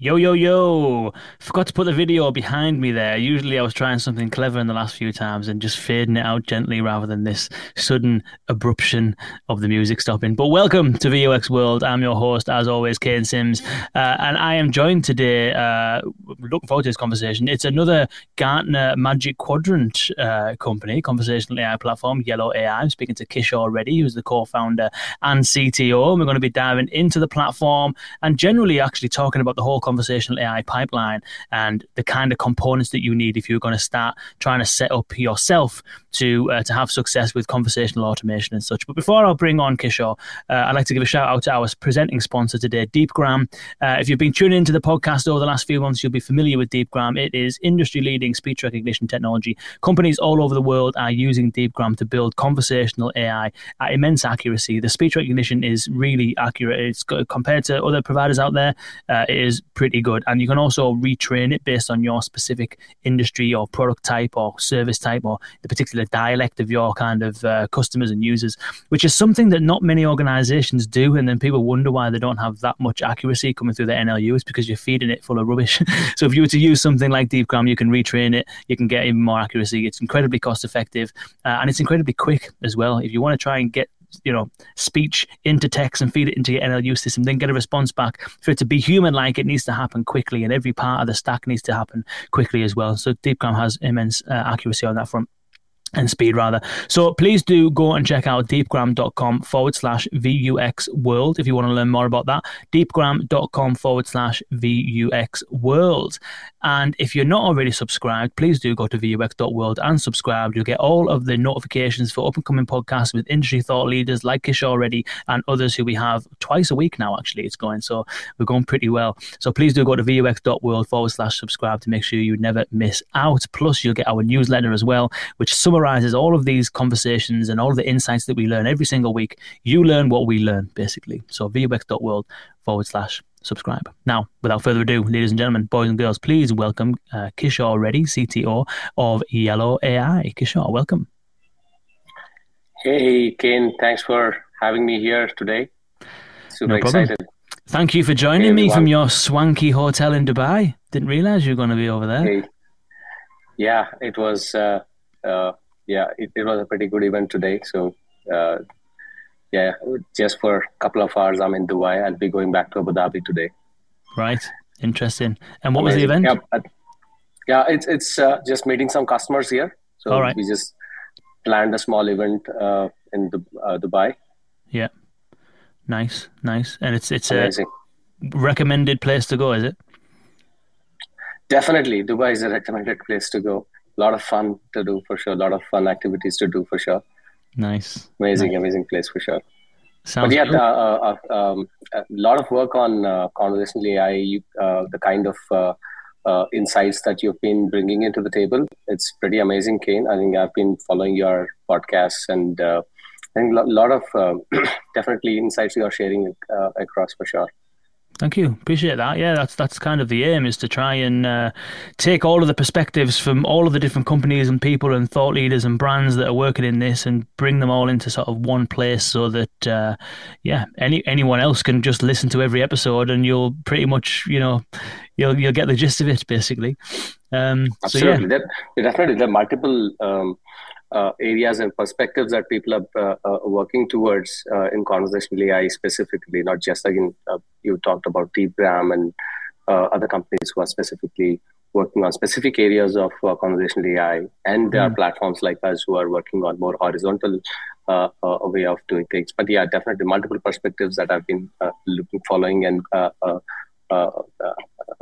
Yo. Forgot to put the video behind me there. Usually I was trying something clever in the last few times and just fading it out gently rather than this sudden abruption of the music stopping. But welcome to VUX World. I'm your host, as always, Kane Sims. And I am joined today, looking forward to this conversation. It's another Gartner Magic Quadrant company, conversational AI platform, Yellow AI. I'm speaking to Kishore Reddy, who's the co-founder and CTO. And we're going to be diving into the platform and generally actually talking about the whole conversational AI pipeline and the kind of components that you need if you're going to start trying to set up yourself to have success with conversational automation and such. But before I bring on Kishore, I'd like to give a shout out to our presenting sponsor today, Deepgram. If you've been tuning into the podcast over the last few months, you'll be familiar with Deepgram. It is industry-leading speech recognition technology. Companies all over the world are using Deepgram to build conversational AI at immense accuracy. The speech recognition is really accurate. It's compared to other providers out there, it is pretty good, and you can also retrain it based on your specific industry or product type or service type or the particular dialect of your kind of customers and users, which is something that not many organizations do. And then people wonder why they don't have that much accuracy coming through the NLU. It's because you're feeding it full of rubbish. So if you were to use something like Deepgram, you can retrain it, you can get even more accuracy. It's incredibly cost effective, and it's incredibly quick as well. If you want to try and get speech into text and feed it into your NLU system, then get a response back. For it to be human-like, it needs to happen quickly, and every part of the stack needs to happen quickly as well. So Deepgram has immense accuracy on that front. And speed, rather. So please do go and check out deepgram.com/VUX World if you want to learn more about that. Deepgram.com/VUX World. And if you're not already subscribed, please do go to VUX.world and subscribe. You'll get all of the notifications for up and coming podcasts with industry thought leaders like Kishore Reddy and others who we have twice a week now, actually. It's going, so we're going pretty well. So please do go to VUX.world/subscribe to make sure you never miss out. Plus, you'll get our newsletter as well, which summarizes all of these conversations and all of the insights that we learn every single week. You learn what we learn, basically. So VUX.world/subscribe. Now, without further ado, ladies and gentlemen, boys and girls, please welcome Kishore Reddy, CTO of Yellow AI. Kishore, welcome. Hey, Kane. Thanks for having me here today. Super excited. Thank you for joining me from your swanky hotel in Dubai. Didn't realize you were going to be over there. Hey. Yeah, it was... it was a pretty good event today. So, just for a couple of hours, I'm in Dubai. I'll be going back to Abu Dhabi today. Right. Interesting. And what was the event? Yeah, it's just meeting some customers here. So all right. We just planned a small event in Dubai. Yeah. Nice. And it's amazing. A recommended place to go, is it? Definitely. Dubai is a recommended place to go. A lot of fun to do for sure. A lot of fun activities to do for sure. Nice. Amazing place for sure. Sounds good. But yeah, a lot of work on conversational AI, the kind of insights that you've been bringing into the table. It's pretty amazing, Kane. I think I've been following your podcasts and I think a lot of definitely insights you are sharing across for sure. Thank you. Appreciate that. Yeah, that's kind of the aim, is to try and take all of the perspectives from all of the different companies and people and thought leaders and brands that are working in this and bring them all into sort of one place so that, anyone else can just listen to every episode and you'll pretty much, you'll get the gist of it, basically. Absolutely. So, yeah. Definitely, there are multiple areas and perspectives that people are working towards in conversational AI specifically, not just you talked about Deepgram and other companies who are specifically working on specific areas of conversational AI, and there are platforms like us who are working on more horizontal way of doing things. But yeah, definitely multiple perspectives that I've been following, and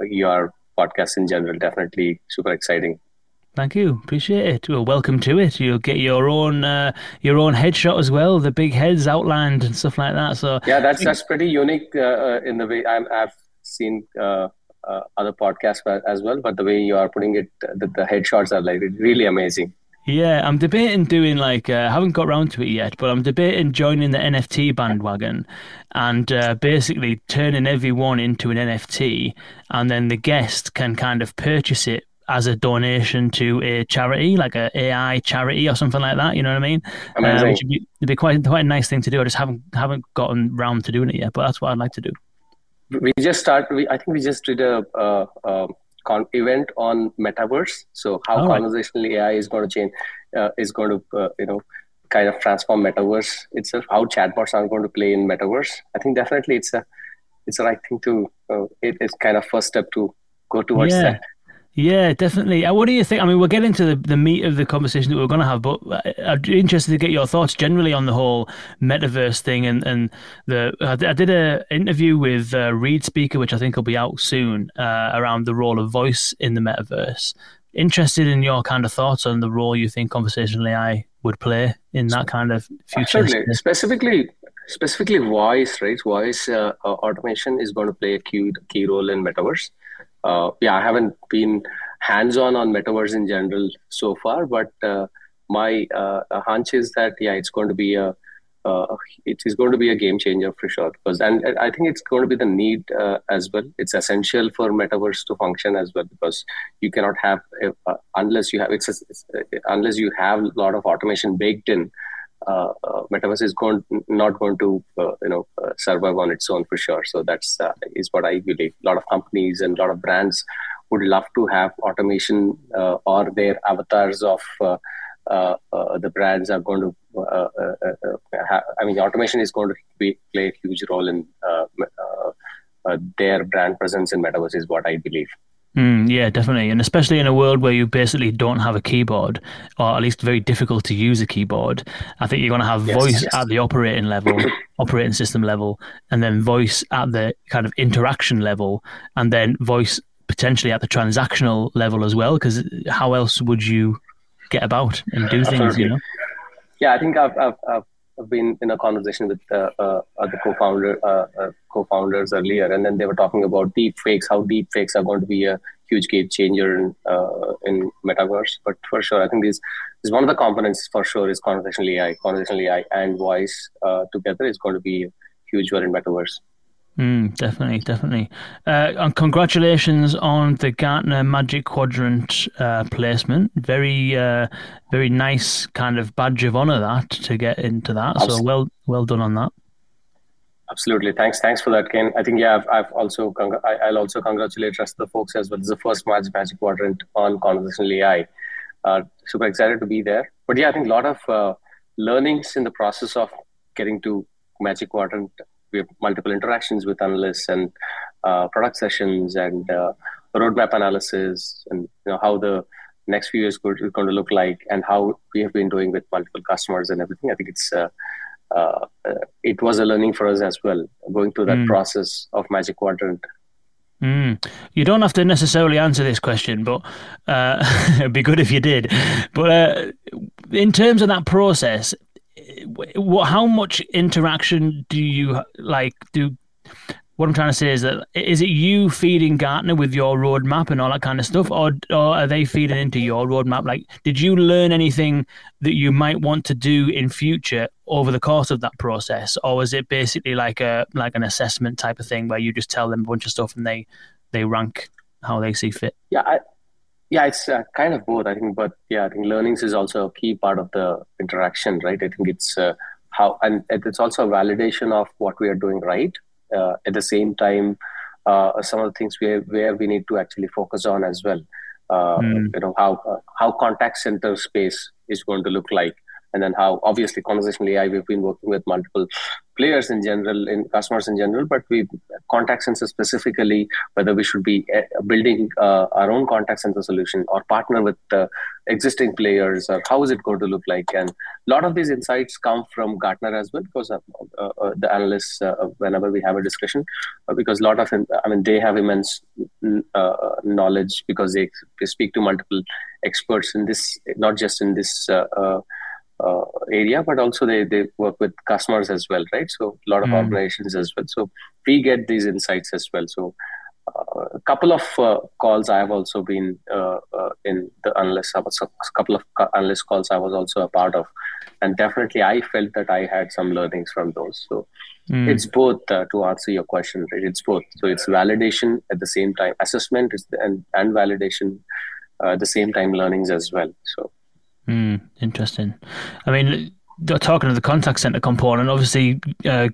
your podcast in general, definitely super exciting. Thank you. Appreciate it. Well, welcome to it. You'll get your own headshot as well, the big heads outlined and stuff like that. So yeah, that's pretty unique in the way I've seen other podcasts as well. But the way you are putting it, the headshots are like really amazing. Yeah, I'm debating doing haven't got round to it yet, but I'm debating joining the NFT bandwagon and basically turning everyone into an NFT, and then the guest can kind of purchase it as a donation to a charity, like an AI charity or something like that. You know what I mean? Amazing. Which would be quite a nice thing to do. I just haven't gotten round to doing it yet, but that's what I'd like to do. We just start. I think we just did an event on metaverse. So how conversational AI is going to change, is going to kind of transform metaverse itself. How chatbots are going to play in metaverse. I think definitely it's the right thing to. It is kind of first step to go towards that. Yeah, definitely. And what do you think? I mean, we'll get into the meat of the conversation that we're going to have, but I'd be interested to get your thoughts generally on the whole metaverse thing. I did an interview with ReadSpeaker, which I think will be out soon, around the role of voice in the metaverse. Interested in your kind of thoughts on the role you think conversational AI would play in that kind of future. Specifically voice, right? Voice automation is going to play a key role in metaverse. I haven't been hands-on on metaverse in general so far, but my hunch is that it is going to be a game changer for sure. And I think it's going to be the need as well. It's essential for metaverse to function as well, because you cannot have unless you have a lot of automation baked in. Metaverse is not going to survive on its own for sure. So that's is what I believe. A lot of companies and a lot of brands would love to have automation, or their avatars of the brands are going to. Automation is going to play a huge role in their brand presence in metaverse, is what I believe. Yeah, definitely. And especially in a world where you basically don't have a keyboard, or at least very difficult to use a keyboard, I think you're going to have voice at the operating system level, and then voice at the kind of interaction level, and then voice potentially at the transactional level as well, because how else would you get about and do things, you know? Yeah, I think I've been in a conversation with other co-founders earlier, and then they were talking about how deep fakes are going to be a huge game changer in metaverse. But for sure, I think this is one of the components for sure is conversational AI. Conversational AI and voice together is going to be a huge one in metaverse. Definitely. And congratulations on the Gartner Magic Quadrant placement. Very nice kind of badge of honor that to get into that. Absolutely. So well done on that. Absolutely. Thanks for that, Ken. I think I'll also congratulate rest of the folks as well. It's the first Magic Quadrant on conversational AI. Super excited to be there. But yeah, I think a lot of learnings in the process of getting to Magic Quadrant. We have multiple interactions with analysts and product sessions and roadmap analysis, and how the next few years is going to look like, and how we have been doing with multiple customers and everything. I think it was a learning for us as well, going through that process of Magic Quadrant. You don't have to necessarily answer this question, but it'd be good if you did. But in terms of that process, how much interaction do you do? What I'm trying to say is that, is it you feeding Gartner with your roadmap and all that kind of stuff, or are they feeding into your roadmap? Like, did you learn anything that you might want to do in future over the course of that process, or was it basically like an assessment type of thing where you just tell them a bunch of stuff and they rank how they see fit? Yeah, it's kind of both, I think. But yeah, I think learnings is also a key part of the interaction, right? I think it's and it's also a validation of what we are doing right. At the same time, some of the things where we need to actually focus on as well. How contact center space is going to look like, and then how obviously conversational AI. We've been working with multiple players in general, in customers in general, but we contact center specifically, whether we should be building our own contact center solution or partner with existing players, or how is it going to look like? And a lot of these insights come from Gartner as well, because the analysts, whenever we have a discussion, because a lot of they have immense knowledge, because they speak to multiple experts in this, not just in this area, but also they work with customers as well, right? So a lot of organizations as well. So we get these insights as well. So a couple of calls I have also been in the analyst. A couple of analyst calls I was also a part of, and definitely I felt that I had some learnings from those. So it's both, to answer your question, right? It's both. So it's validation at the same time, assessment and validation at the same time, learnings as well. So. Interesting. I mean, Talking of the contact center component, obviously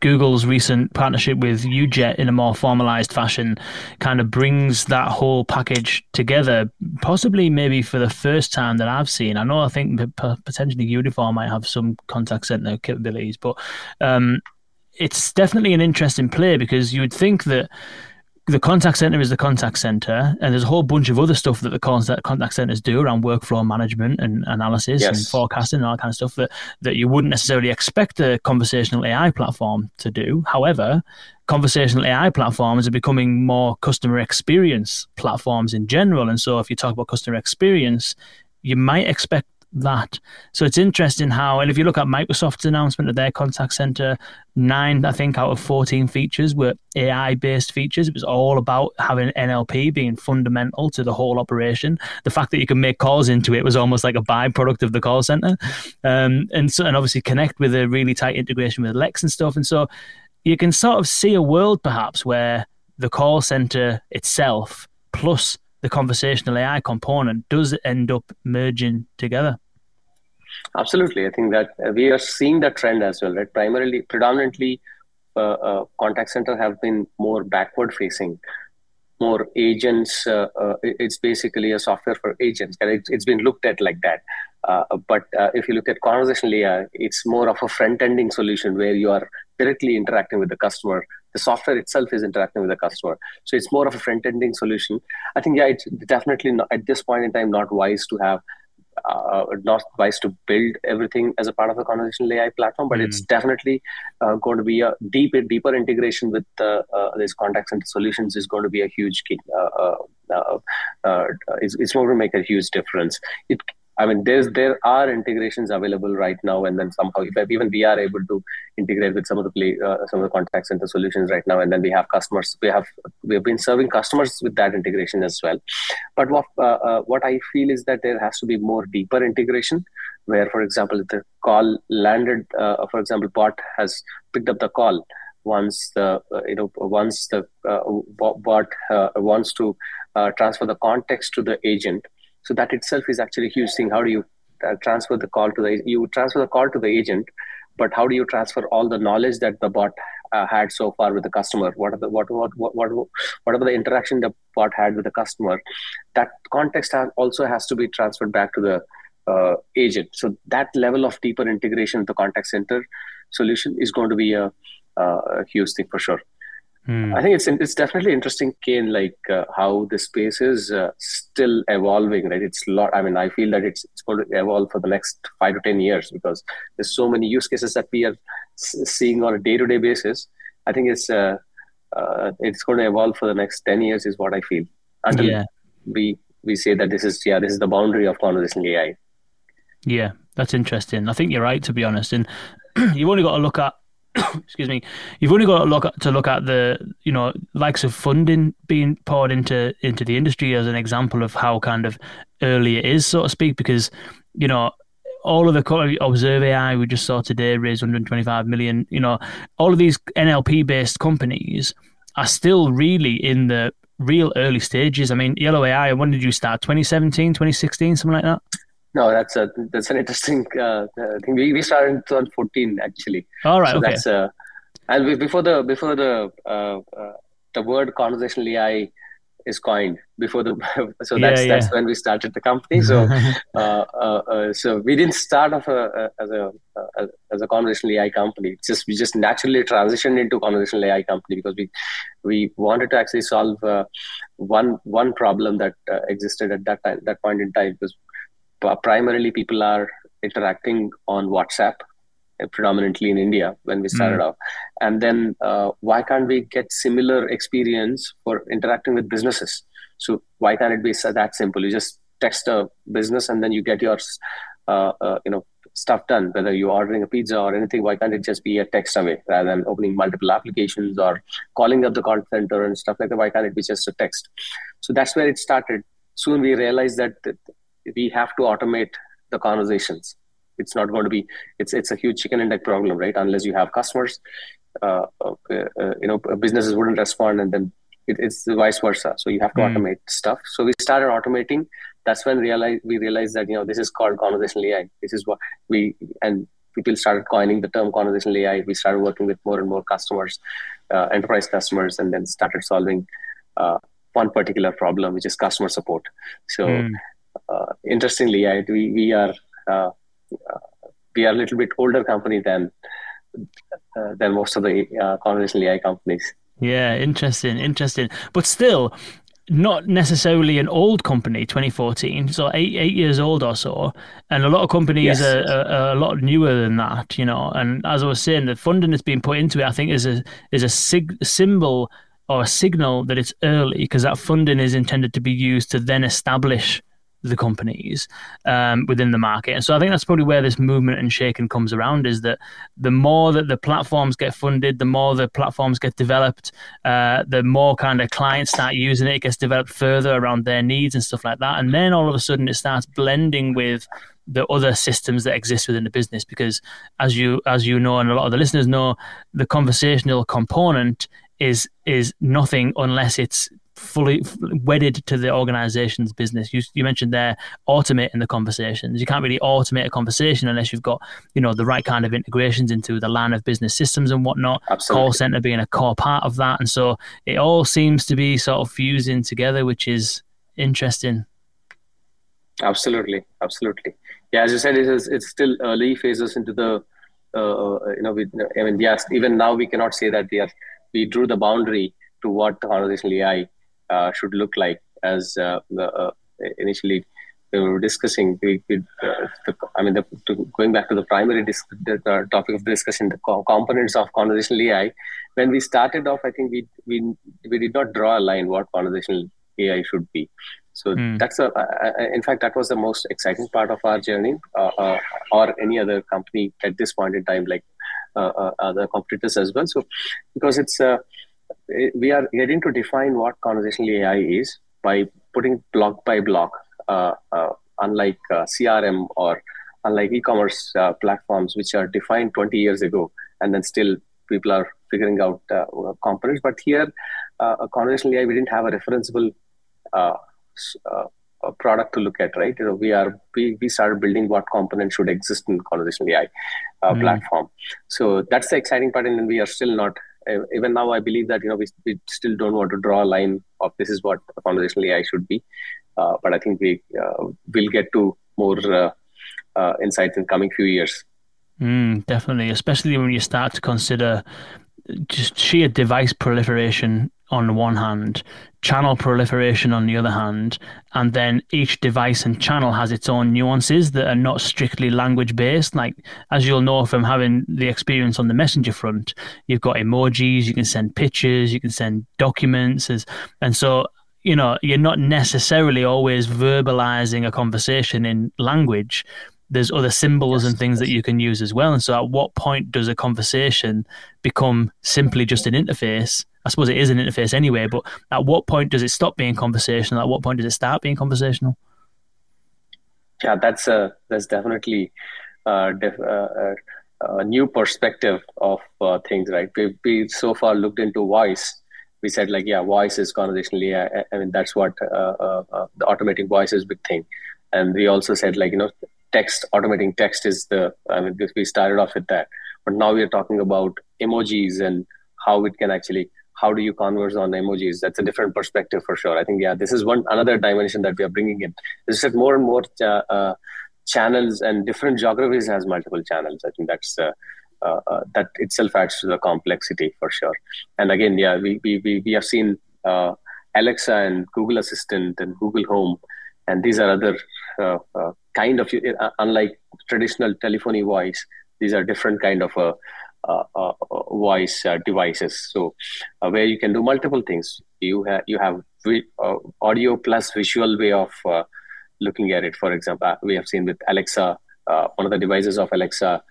Google's recent partnership with UJet in a more formalized fashion kind of brings that whole package together, possibly maybe for the first time that I've seen. I know I think potentially Uniform might have some contact center capabilities, but it's definitely an interesting play because you would think that the contact center is the contact center, and there's a whole bunch of other stuff that the contact centers do around workflow management and analysis and forecasting and all that kind of stuff that you wouldn't necessarily expect a conversational AI platform to do. However, conversational AI platforms are becoming more customer experience platforms in general. And so if you talk about customer experience, you might expect that. So it's interesting how, and if you look at Microsoft's announcement of their contact center, 9, I think, out of 14 features were AI-based features. It was all about having NLP being fundamental to the whole operation. The fact that you can make calls into it was almost like a byproduct of the call center. And obviously connect with a really tight integration with Lex and stuff. And so you can sort of see a world perhaps where the call center itself plus the conversational AI component does end up merging together. Absolutely. I think that we are seeing that trend as well, right? Predominantly, contact center have been more backward facing, more agents. It's basically a software for agents, and it's been looked at like that. But if you look at conversational AI, it's more of a front-ending solution where you are directly interacting with the customer. The software itself is interacting with the customer. So it's more of a front-ending solution. I think, it's definitely not, at this point in time, not wise to build everything as a part of a conversational AI platform, but it's definitely going to be a deeper integration with these contact center solutions is going to be a huge key. It's going to make a huge difference. There are integrations available right now, and then somehow, if even we are able to integrate with some of the contact center solutions right now, and then we have customers. We have been serving customers with that integration as well. But what I feel is that there has to be more deeper integration, where, for example, the call landed. For example, bot has picked up the call. Once the bot wants to transfer the context to the agent. So that itself is actually a huge thing. How do you transfer the call to the agent, but how do you transfer all the knowledge that the bot had so far with the customer? Whatever the interaction the bot had with the customer, that context also has to be transferred back to the agent. So that level of deeper integration with the contact center solution is going to be a huge thing for sure. I think it's definitely interesting, Kane, how the space is still evolving, right? I feel that it's going to evolve for the next 5 to 10 years because there's so many use cases that we are seeing on a day-to-day basis. I think it's going to evolve for the next 10 years, is what I feel. Until we say that this is the boundary of conversational AI. Yeah, that's interesting. I think you're right, to be honest, and you've only got to look at. Excuse me. You've only got to look at the likes of funding being poured into the industry as an example of how kind of early it is, so to speak. Because all of the Observe AI we just saw today raised 125 million. All of these NLP based companies are still really in the real early stages. I mean, Yellow AI. When did you start? 2017, 2016, something like that. No, that's an interesting thing. We started in 2014 actually. All right, so okay. That's, and before the word conversational AI is coined, that's when we started the company. So so we didn't start off as a conversational AI company. It's just we just naturally transitioned into conversational AI company because we wanted to actually solve one problem that existed at that point in time because. Primarily, people are interacting on WhatsApp, predominantly in India when we started off. And then why can't we get similar experience for interacting with businesses? So why can't it be that simple? You just text a business and then you get your stuff done, whether you're ordering a pizza or anything. Why can't it just be a text away rather than opening multiple applications or calling up the call center and stuff like that? Why can't it be just a text? So that's where it started. Soon we realized that we have to automate the conversations. It's not going to be. It's a huge chicken and egg problem, right? Unless you have customers, businesses wouldn't respond, and then it's vice versa. So you have to automate stuff. So we started automating. That's when we realized that this is called conversational AI. This is what we and people started coining the term conversational AI. We started working with more and more customers, enterprise customers, and then started solving one particular problem, which is customer support. So interestingly, we are a little bit older company than most of the conversational AI companies. Yeah, interesting. But still, not necessarily an old company, 2014, so eight years old or so, and a lot of companies are a lot newer than that, you know. And as I was saying, the funding that's been put into it, I think, is a symbol or a signal that it's early, because that funding is intended to be used to then establish the companies within the market. And so I think that's probably where this movement and shaking comes around, is that the more that the platforms get funded, the more the platforms get developed, the more kind of clients start using it, it gets developed further around their needs and stuff like that. And then all of a sudden it starts blending with the other systems that exist within the business, because as you know, and a lot of the listeners know, the conversational component is nothing unless it's fully wedded to the organization's business. You mentioned there automating the conversations. You can't really automate a conversation unless you've got, you know, the right kind of integrations into the line of business systems and whatnot. Absolutely. Call center being a core part of that. And so it all seems to be sort of fusing together, which is interesting. Absolutely. Yeah, as you said, it's still early phases into the, yes, even now we cannot say that we drew the boundary to what conversational AI should look like. As initially we were discussing, going back to the primary topic of discussion, the components of conversational AI. When we started off, I think we did not draw a line what conversational AI should be. So that's in fact, that was the most exciting part of our journey, or any other company at this point in time, like other competitors as well. So because it's we are getting to define what conversational AI is by putting block by block, unlike CRM or unlike e-commerce platforms, which are defined 20 years ago, and then still people are figuring out components. But here, conversational AI, we didn't have a referenceable product to look at, right? You know, we started building what components should exist in conversational AI platform. So that's the exciting part, and we are still not. Even now, I believe that, you know, we still don't want to draw a line of this is what conversational AI should be. But I think we will get to more insights in the coming few years. Definitely, especially when you start to consider just sheer device proliferation on the one hand, channel proliferation on the other hand, and then each device and channel has its own nuances that are not strictly language-based. Like, as you'll know from having the experience on the messenger front, you've got emojis, you can send pictures, you can send documents. And so, you know, you're not necessarily always verbalizing a conversation in language. There's other symbols and things that you can use as well. And so at what point does a conversation become simply just an interface? I suppose it is an interface anyway, but at what point does it stop being conversational? At what point does it start being conversational? Yeah, that's definitely a new perspective of things, right? We so far looked into voice. We said, like, yeah, voice is conversational AI. I mean, that's what the automating voice is a big thing. And we also said, like, you know, text, automating text is we started off with that, but now we are talking about emojis and how do you converse on emojis? That's a different perspective for sure. I think, yeah, this is another dimension that we are bringing in. It's just more and more channels, and different geographies has multiple channels. I think that's that itself adds to the complexity for sure. And again, yeah, we have seen Alexa and Google Assistant and Google Home, and these are other kind of, unlike traditional telephony voice, these are different kind of voice devices. So where you can do multiple things, you have audio plus visual way of looking at it. For example, we have seen with Alexa, one of the devices of Alexa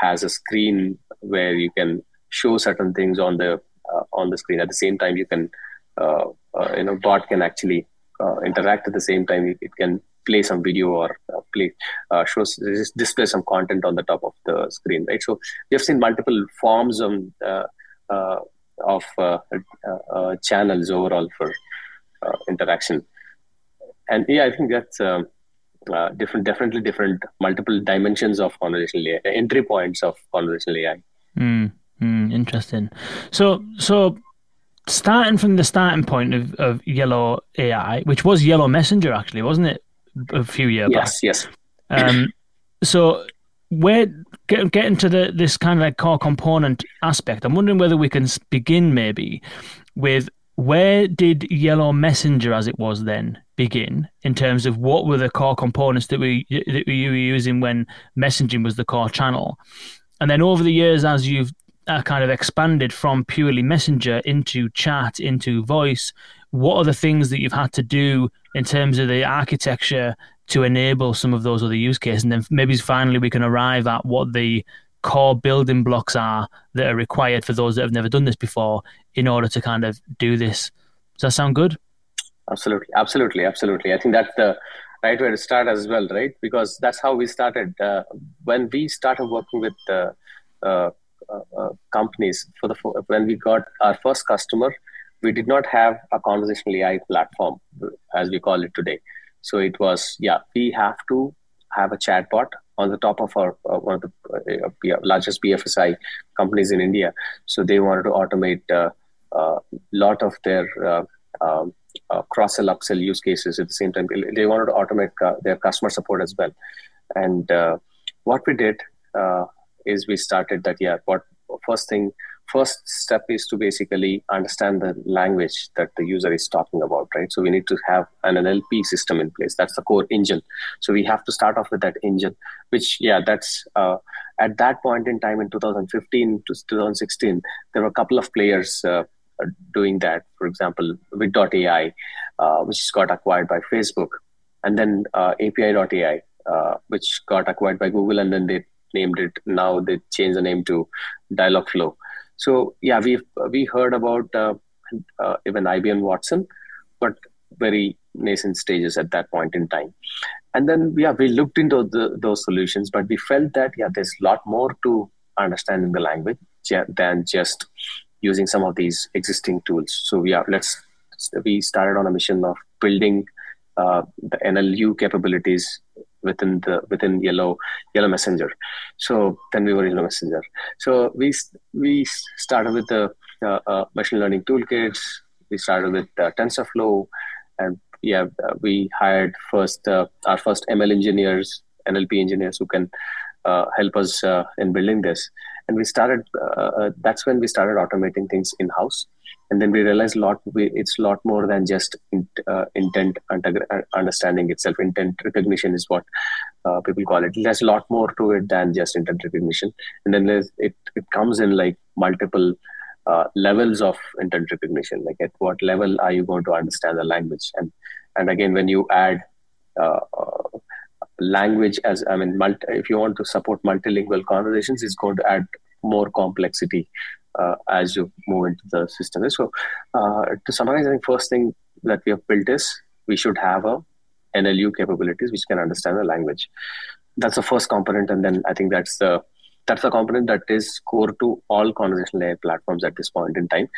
has a screen where you can show certain things on the screen. At the same time, you can bot can actually interact at the same time. It can play some video or display some content on the top of the screen, right? So we have seen multiple forms of channels overall for interaction. And yeah, I think that's definitely different multiple dimensions of conversational AI, entry points of conversational AI. Interesting. So starting from the starting point of Yellow AI, which was Yellow Messenger, actually, wasn't it? A few years back. Yes. So we're getting to this kind of like core component aspect. I'm wondering whether we can begin maybe with where did Yellow Messenger, as it was then, begin in terms of what were the core components that we were using when messaging was the core channel, and then over the years as you've kind of expanded from purely messenger into chat, into voice, what are the things that you've had to do in terms of the architecture to enable some of those other use cases? And then maybe finally we can arrive at what the core building blocks are that are required for those that have never done this before in order to kind of do this. Does that sound good? Absolutely. I think that's the right way to start as well, right? Because that's how we started. When we started working with companies, when we got our first customer, we did not have a conversational AI platform, as we call it today. So it was, we have to have a chatbot on the top of our one of the largest BFSI companies in India. So they wanted to automate a lot of their cross-sell, upsell use cases. At the same time, they wanted to automate their customer support as well. And what we did is we started that, first step is to basically understand the language that the user is talking about, right? So we need to have an NLP system in place. That's the core engine. So we have to start off with that engine, which, that's at that point in time in 2015 to 2016, there were a couple of players doing that. For example, Wit.ai, which got acquired by Facebook, and then API.ai, which got acquired by Google, and then they named it, now they changed the name to Dialogflow. So we heard about even IBM Watson, but very nascent stages at that point in time. And then we looked into those solutions, but we felt that there's a lot more to understanding the language than just using some of these existing tools. So we started on a mission of building the NLU capabilities within Yellow Messenger. So then we were Yellow Messenger. So we started with the machine learning toolkits. We started with TensorFlow, and we hired our first ML engineers, NLP engineers who can help us in building this. And we started. That's when we started automating things in house. And then we realized it's a lot more than just intent understanding itself. Intent recognition is what people call it. There's a lot more to it than just intent recognition. And then it comes in like multiple levels of intent recognition. Like at what level are you going to understand the language? And again, when you add language if you want to support multilingual conversations, it's going to add more complexity as you move into the system. So to summarize, I think first thing that we have built is we should have a NLU capabilities which can understand the language. That's the first component, and then I think that's the component that is core to all conversational AI platforms at this point in time.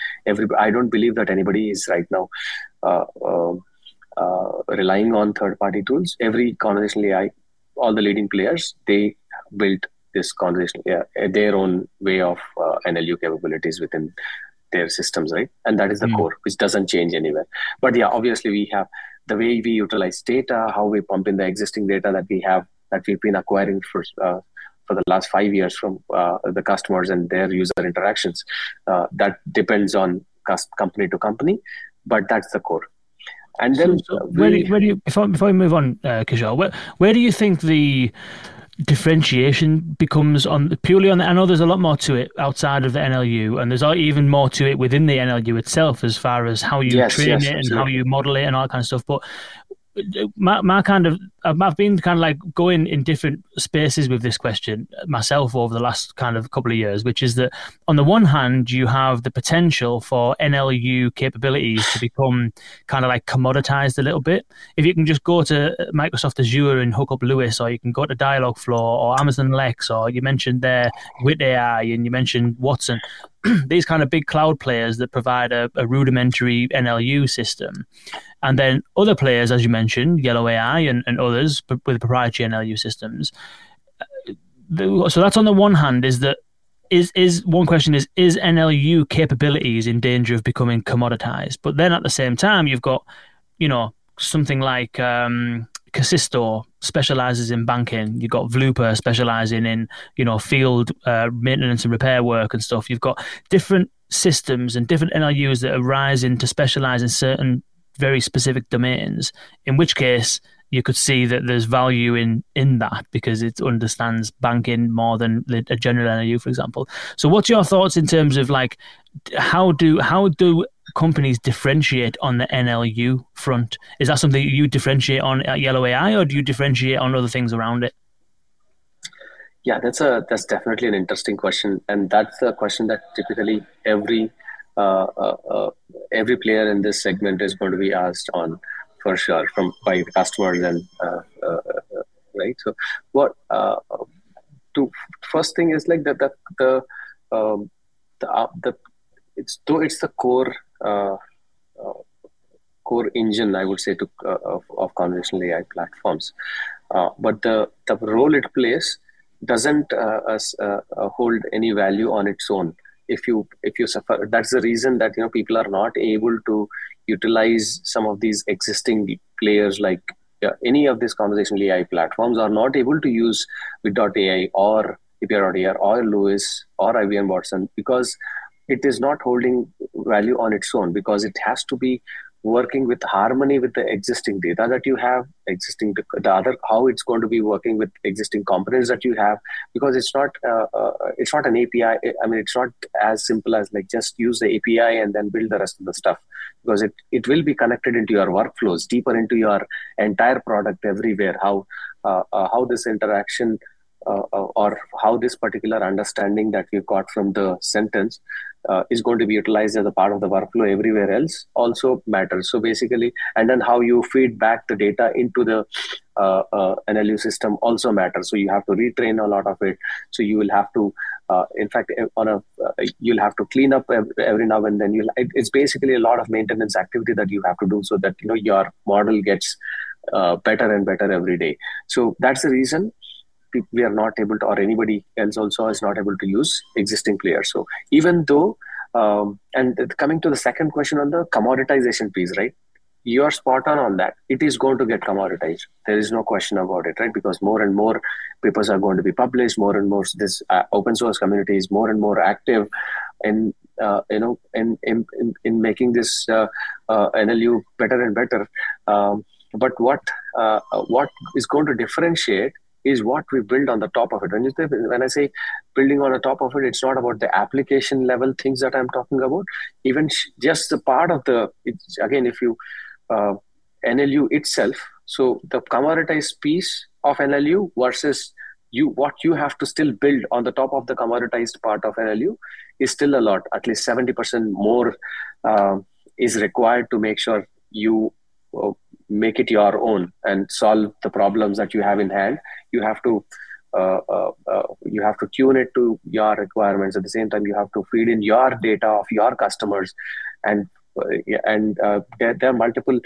I don't believe that anybody is right now relying on third-party tools. Every conversational AI, all the leading players, they built this conversation, their own way of NLU capabilities within their systems, right? And that is the core, which doesn't change anywhere. But obviously we have the way we utilize data, how we pump in the existing data that we have, that we've been acquiring for the last 5 years from the customers and their user interactions. That depends on company to company, but that's the core. And then before we move on, Kishore, where do you think the differentiation becomes I know there's a lot more to it outside of the NLU, and there's even more to it within the NLU itself as far as how you train it and absolutely how you model it and all that kind of stuff. But I've been kind of like going in different spaces with this question myself over the last kind of couple of years, which is that on the one hand, you have the potential for NLU capabilities to become kind of like commoditized a little bit. If you can just go to Microsoft Azure and hook up Lewis, or you can go to Dialogflow or Amazon Lex, or you mentioned there Wit.ai and you mentioned Watson. these kind of big cloud players that provide a rudimentary NLU system. And then other players, as you mentioned, Yellow AI and others with proprietary NLU systems. So that's on the one hand, is NLU capabilities in danger of becoming commoditized? But then at the same time, you've got, something like Casisto specializes in banking. You've got Vlooper specializing in, field maintenance and repair work and stuff. You've got different systems and different NLUs that are rising to specialize in certain very specific domains, in which case you could see that there's value in that because it understands banking more than a general NLU, for example. So what's your thoughts in terms of how do companies differentiate on the NLU front? Is that something you differentiate on at Yellow AI, or do you differentiate on other things around it? Yeah, that's definitely an interesting question. And that's the question that typically every player in this segment is going to be asked on, for sure, by customers and right. So what first thing is it's the core engine, I would say, of conventional AI platforms, but the role it plays doesn't hold any value on its own. If you suffer, that's the reason that people are not able to utilize some of these existing players any of these conversational AI platforms are not able to use Wit.ai or API.ai or Lewis or IBM Watson because it is not holding value on its own, because it has to be working with harmony with the existing data that you have, how it's going to be working with existing components that you have, because it's not an API. I mean, it's not as simple as just use the API and then build the rest of the stuff, because it will be connected into your workflows, deeper into your entire product everywhere, how this interaction or how this particular understanding that we've got from the sentence is going to be utilized as a part of the workflow everywhere else also matters. So basically, and then how you feed back the data into the NLU system also matters. So you have to retrain a lot of it. So you will have to, in fact, you'll have to clean up every now and then. It's basically a lot of maintenance activity that you have to do so that your model gets better and better every day. So that's the reason we are not able to, or anybody else also is not able to use existing players. So even though, and coming to the second question on the commoditization piece, right? You are spot on that. It is going to get commoditized. There is no question about it, right? Because more and more papers are going to be published, more and more this open source community is more and more active in making this NLU better and better. But what is going to differentiate is what we build on the top of it. When I say building on the top of it, it's not about the application level things that I'm talking about. Even just the part of if you NLU itself, so the commoditized piece of NLU versus what you have to still build on the top of the commoditized part of NLU is still a lot. At least 70% more is required to make sure you make it your own and solve the problems that you have in hand. You have to tune it to your requirements. At the same time, you have to feed in your data of your customers, and there are multiple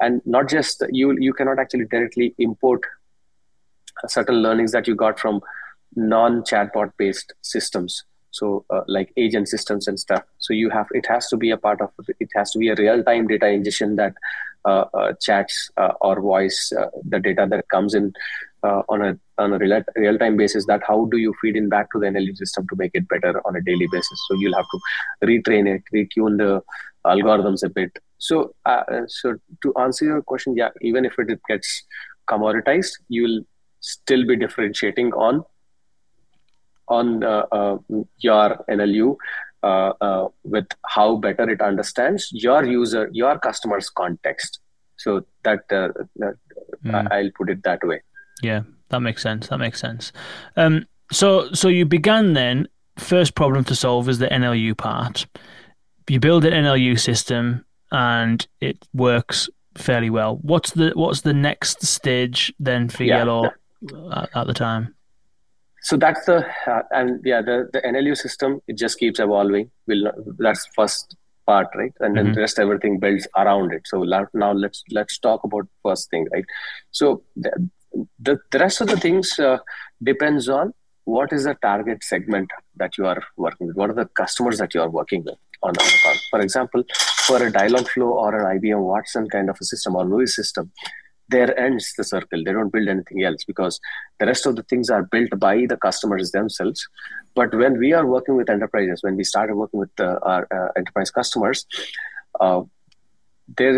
and not just you cannot actually directly import certain learnings that you got from non-chatbot based systems. So like agent systems and stuff. So it has to be a real-time data ingestion that chats or voice, the data that comes in on a real-time basis, that how do you feed in back to the NLU system to make it better on a daily basis. So you'll have to retrain it, retune the algorithms a bit. So to answer your question, yeah, even if it gets commoditized, you'll still be differentiating on your NLU with how better it understands your customer's context. So I'll put it that way. Yeah, that makes sense. So you began then, first problem to solve is the NLU part. You build an NLU system and it works fairly well. What's the next stage then for Yellow at the time? So that's the NLU system. It just keeps evolving. That's first part, right? And then the rest, everything builds around it. So now let's talk about first thing, right? So the rest of the things depends on what is the target segment that you are working with. What are the customers that you are working with on the call? For example, for a Dialogflow or an IBM Watson kind of a system or Louis system, there ends the circle. They don't build anything else because the rest of the things are built by the customers themselves. But when we are working with enterprises, when we started working with our enterprise customers, there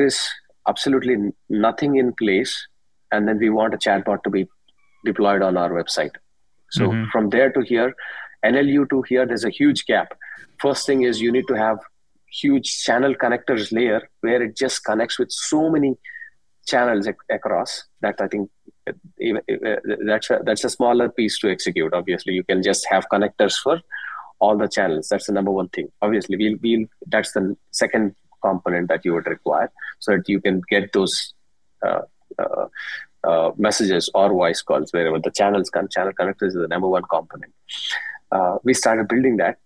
is absolutely nothing in place. And then we want a chatbot to be deployed on our website. So from there to here, NLU to here, there's a huge gap. First thing is you need to have huge channel connectors layer where it just connects with so many channels across that. I think that's a smaller piece to execute. Obviously, you can just have connectors for all the channels. That's the number one thing. Obviously, we'll that's the second component that you would require so that you can get those messages or voice calls wherever the channel connectors is the number one component. We started building that.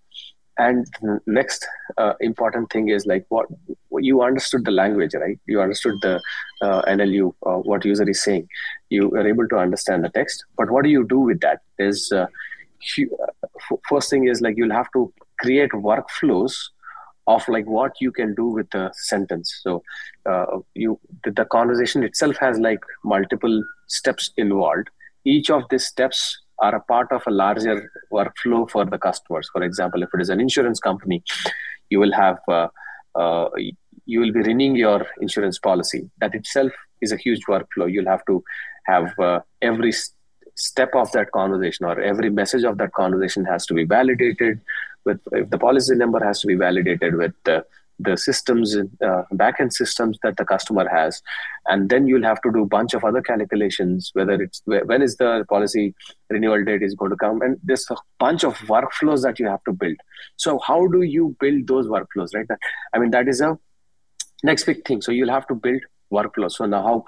And next important thing is like what you understood the language, right? You understood the NLU, what user is saying. You are able to understand the text, but what do you do with that? There's first thing is like you'll have to create workflows of like what you can do with the sentence. So the conversation itself has like multiple steps involved. Each of these steps are a part of a larger workflow for the customers. For example, if it is an insurance company, you will have you will be renewing your insurance policy. That itself is a huge workflow. You'll have to have every step of that conversation or every message of that conversation has to be validated with. If the policy number has to be validated with the systems, back-end systems that the customer has. And then you'll have to do a bunch of other calculations, whether it's when is the policy renewal date is going to come. And there's a bunch of workflows that you have to build. So how do you build those workflows, right? That is a next big thing. So you'll have to build workflows. So now how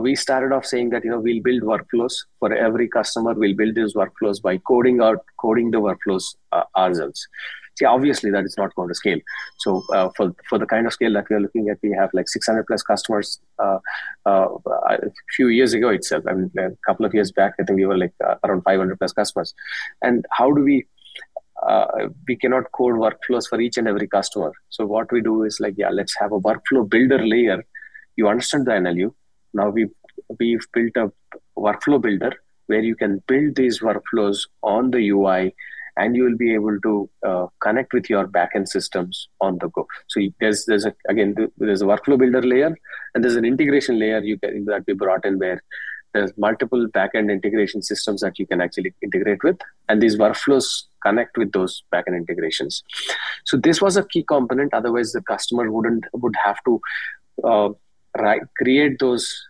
we started off saying that, we'll build workflows for every customer. We'll build these workflows by coding the workflows ourselves. See, obviously, that is not going to scale. So for the kind of scale that we are looking at, we have like 600 plus customers a few years ago itself. A couple of years back, I think we were like around 500 plus customers. And how do we cannot code workflows for each and every customer. So what we do is like, let's have a workflow builder layer. You understand the NLU. Now we've built a workflow builder where you can build these workflows on the UI, and you will be able to connect with your backend systems on the go. So there's a workflow builder layer, and there's an integration layer that we brought in where there's multiple backend integration systems that you can actually integrate with, and these workflows connect with those backend integrations. So this was a key component. Otherwise, the customer would have to create those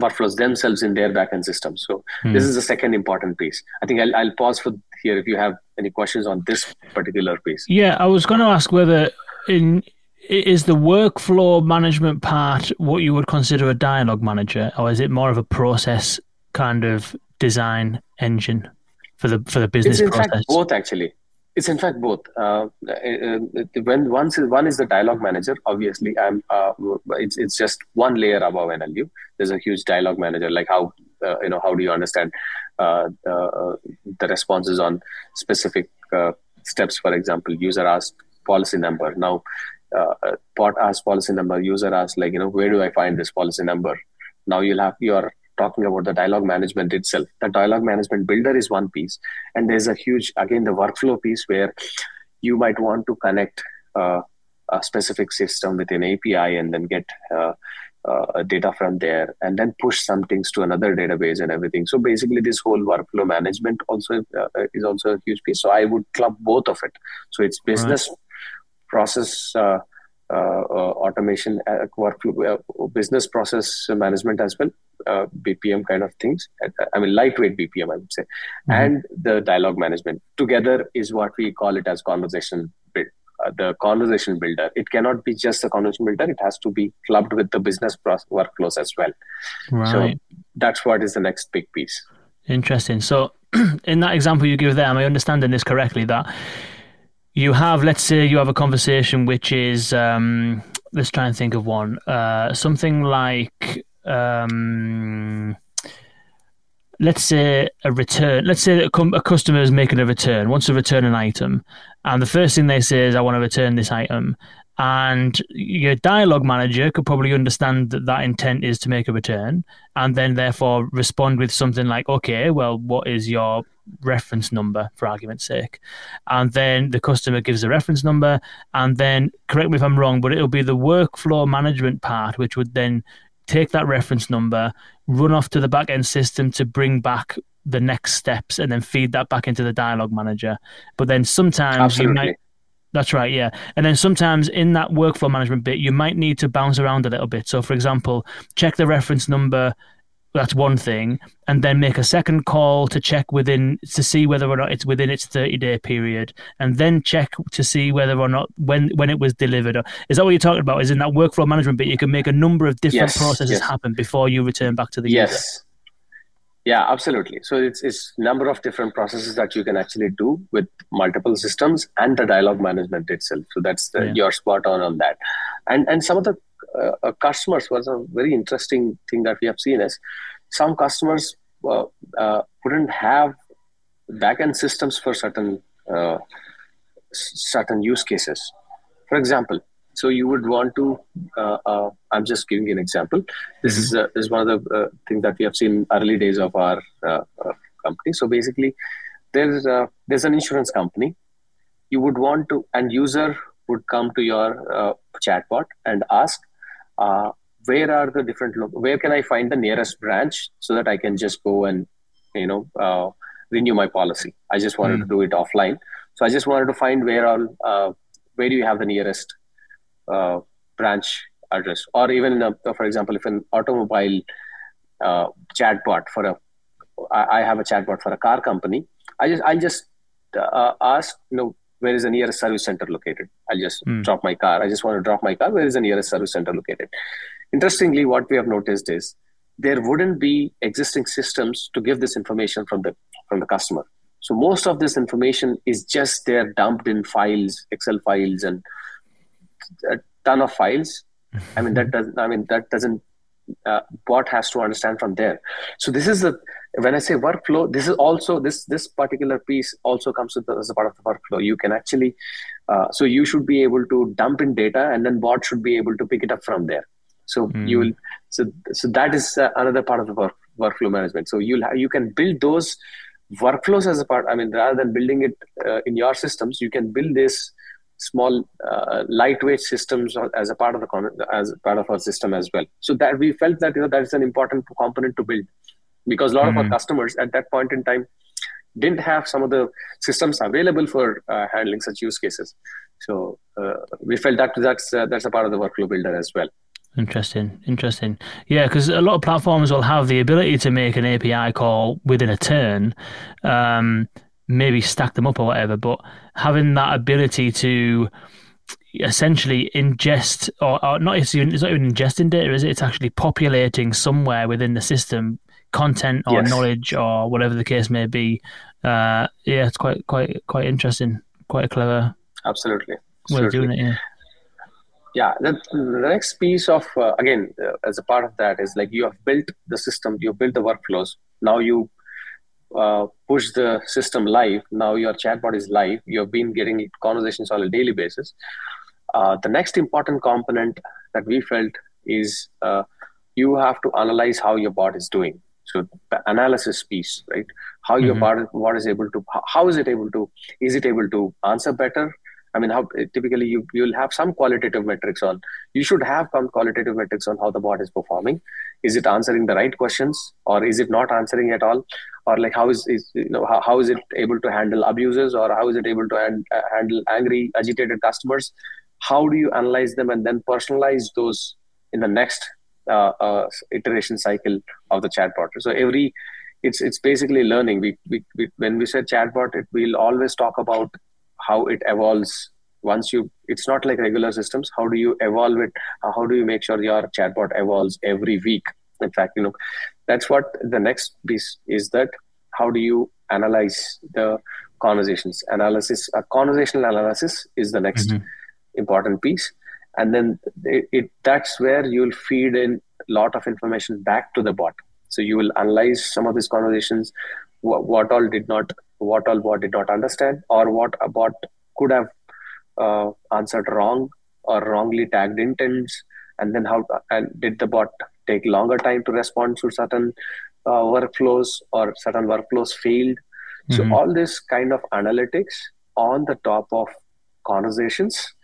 workflows themselves in their backend system. So this is the second important piece. I think I'll pause for here if you have any questions on this particular piece. Yeah, I was going to ask whether is the workflow management part what you would consider a dialogue manager, or is it more of a process kind of design engine for the business process? It's in fact both, actually. It's in fact both. One is the dialogue manager. Obviously, it's just one layer above NLU. There's a huge dialogue manager. Like how do you understand the responses on specific steps? For example, user asked policy number. Now, bot asked policy number. User asked where do I find this policy number? Now you're talking about the dialogue management itself. The dialogue management builder is one piece. And there's a huge, again, the workflow piece where you might want to connect a specific system with an API and then get data from there and then push some things to another database and everything. So basically this whole workflow management also is also a huge piece. So I would club both of it. So it's business process automation, workflow, business process management as well. BPM kind of things. Lightweight BPM, I would say. And the dialogue management together is what we call it as conversation build. The conversation builder. It cannot be just a conversation builder. It has to be clubbed with the business workflows as well. Right. So that's what is the next big piece. Interesting. So in that example you give there, am I understanding this correctly, that you have, let's say you have a conversation which is, let's try and think of one, something like, let's say a return, let's say that a customer is making a return, wants to return an item. And the first thing they say is, I want to return this item. And your dialogue manager could probably understand that that intent is to make a return, and then therefore respond with something like, okay, well, what is your reference number, for argument's sake? And then the customer gives the reference number, and then, correct me if I'm wrong, but it'll be the workflow management part, which would then take that reference number, run off to the back-end system to bring back the next steps, and then feed that back into the dialogue manager. But then sometimes that's right, yeah. And then sometimes in that workflow management bit, you might need to bounce around a little bit. So for example, check the reference number, that's one thing, and then make a second call to check within, to see whether or not it's within its 30-day period, and then check to see whether or not when it was delivered. Is that what you're talking about? Is in that workflow management bit, you can make a number of different processes happen before you return back to the user? Yes. Yeah, absolutely. So it's number of different processes that you can actually do with multiple systems and the dialogue management itself. So that's you're spot on that. And some of the customers, was a very interesting thing that we have seen is some customers couldn't have backend systems for certain use cases. For example, so you would want to, I'm just giving you an example. This is one of the things that we have seen early days of our company. So basically, there's an insurance company. You would want to, and user would come to your chatbot and ask, where can I find the nearest branch so that I can just go and, renew my policy? I just wanted to do it offline. So I just wanted to find where do you have the nearest branch address, or even for example, if an automobile chatbot I have a chatbot for a car company, I'll just ask, where is the nearest service center located? I just want to drop my car. Where is the nearest service center located? Interestingly, what we have noticed is there wouldn't be existing systems to give this information from the customer. So most of this information is just there dumped in files, Excel files, and a ton of files. Bot has to understand from there. So this is when I say workflow, this is also, this particular piece also comes as a part of the workflow. You can actually, so you should be able to dump in data, and then bot should be able to pick it up from there. So so that is another part of the workflow management. So you can build those workflows as a part, rather than building it in your systems, you can build this small lightweight systems as a part of our system as well. So that we felt that that is an important component to build, because a lot of our customers at that point in time didn't have some of the systems available for handling such use cases. So we felt that that's a part of the workflow builder as well. Interesting. Yeah, because a lot of platforms will have the ability to make an API call within a turn. Maybe stack them up or whatever, but having that ability to essentially ingest, or not, it's not even ingesting data, is it? It's actually populating somewhere within the system content or knowledge or whatever the case may be. It's quite interesting, quite a clever way of doing it. Yeah, the next piece of as a part of that is like you have built the system, you built the workflows. Now you push the system live. Now your chatbot is live. You have been getting conversations on a daily basis. The next important component that we felt is you have to analyze how your bot is doing. So the analysis piece, right? How your bot is able to, how is it able to, answer better? How typically you'll have some qualitative metrics on, you should have some qualitative metrics on how the bot is performing. Is it answering the right questions, or is it not answering at all? Or like how is it able to handle abusers, or how is it able to handle angry, agitated customers? How do you analyze them and then personalize those in the next iteration cycle of the chatbot? So it's basically learning. We when we say chatbot, we'll always talk about how it evolves. It's not like regular systems. How do you evolve it? How do you make sure your chatbot evolves every week? In fact, that's what the next piece is, that how do you analyze the conversations? Conversational analysis is the next important piece. And then that's where you'll feed in a lot of information back to the bot. So you will analyze some of these conversations, what all bot did not understand, or what a bot could have answered wrong or wrongly tagged intents, and then did the bot take longer time to respond to certain workflows, or certain workflows failed. So all this kind of analytics on the top of conversations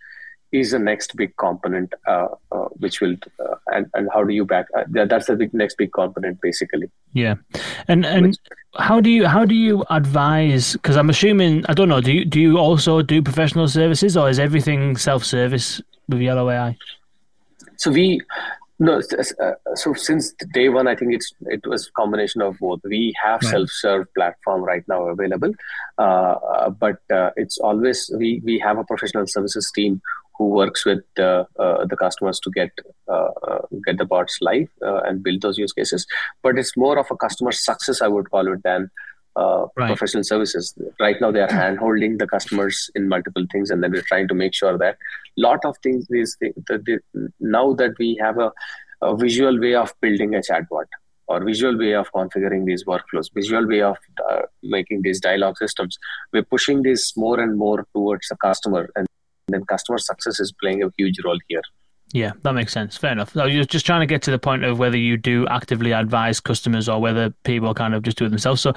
is the next big component, which will and how do you back? That's the next big component, basically. Yeah, and how do you advise? Because I'm assuming, I don't know. Do you also do professional services, or is everything self-service with Yellow AI? So since day one, I think it was a combination of both. We have self-serve platform right now available, but it's always we have a professional services team who works with the customers to get the bots live and build those use cases. But it's more of a customer success, I would call it, than professional services. Right now, they are hand-holding the customers in multiple things, and then we're trying to make sure that a lot of things, now that we have a visual way of building a chatbot, or visual way of configuring these workflows, visual way of making these dialogue systems, we're pushing this more and more towards the customer, and then customer success is playing a huge role here. Yeah, that makes sense. Fair enough. So you're just trying to get to the point of whether you do actively advise customers or whether people kind of just do it themselves. So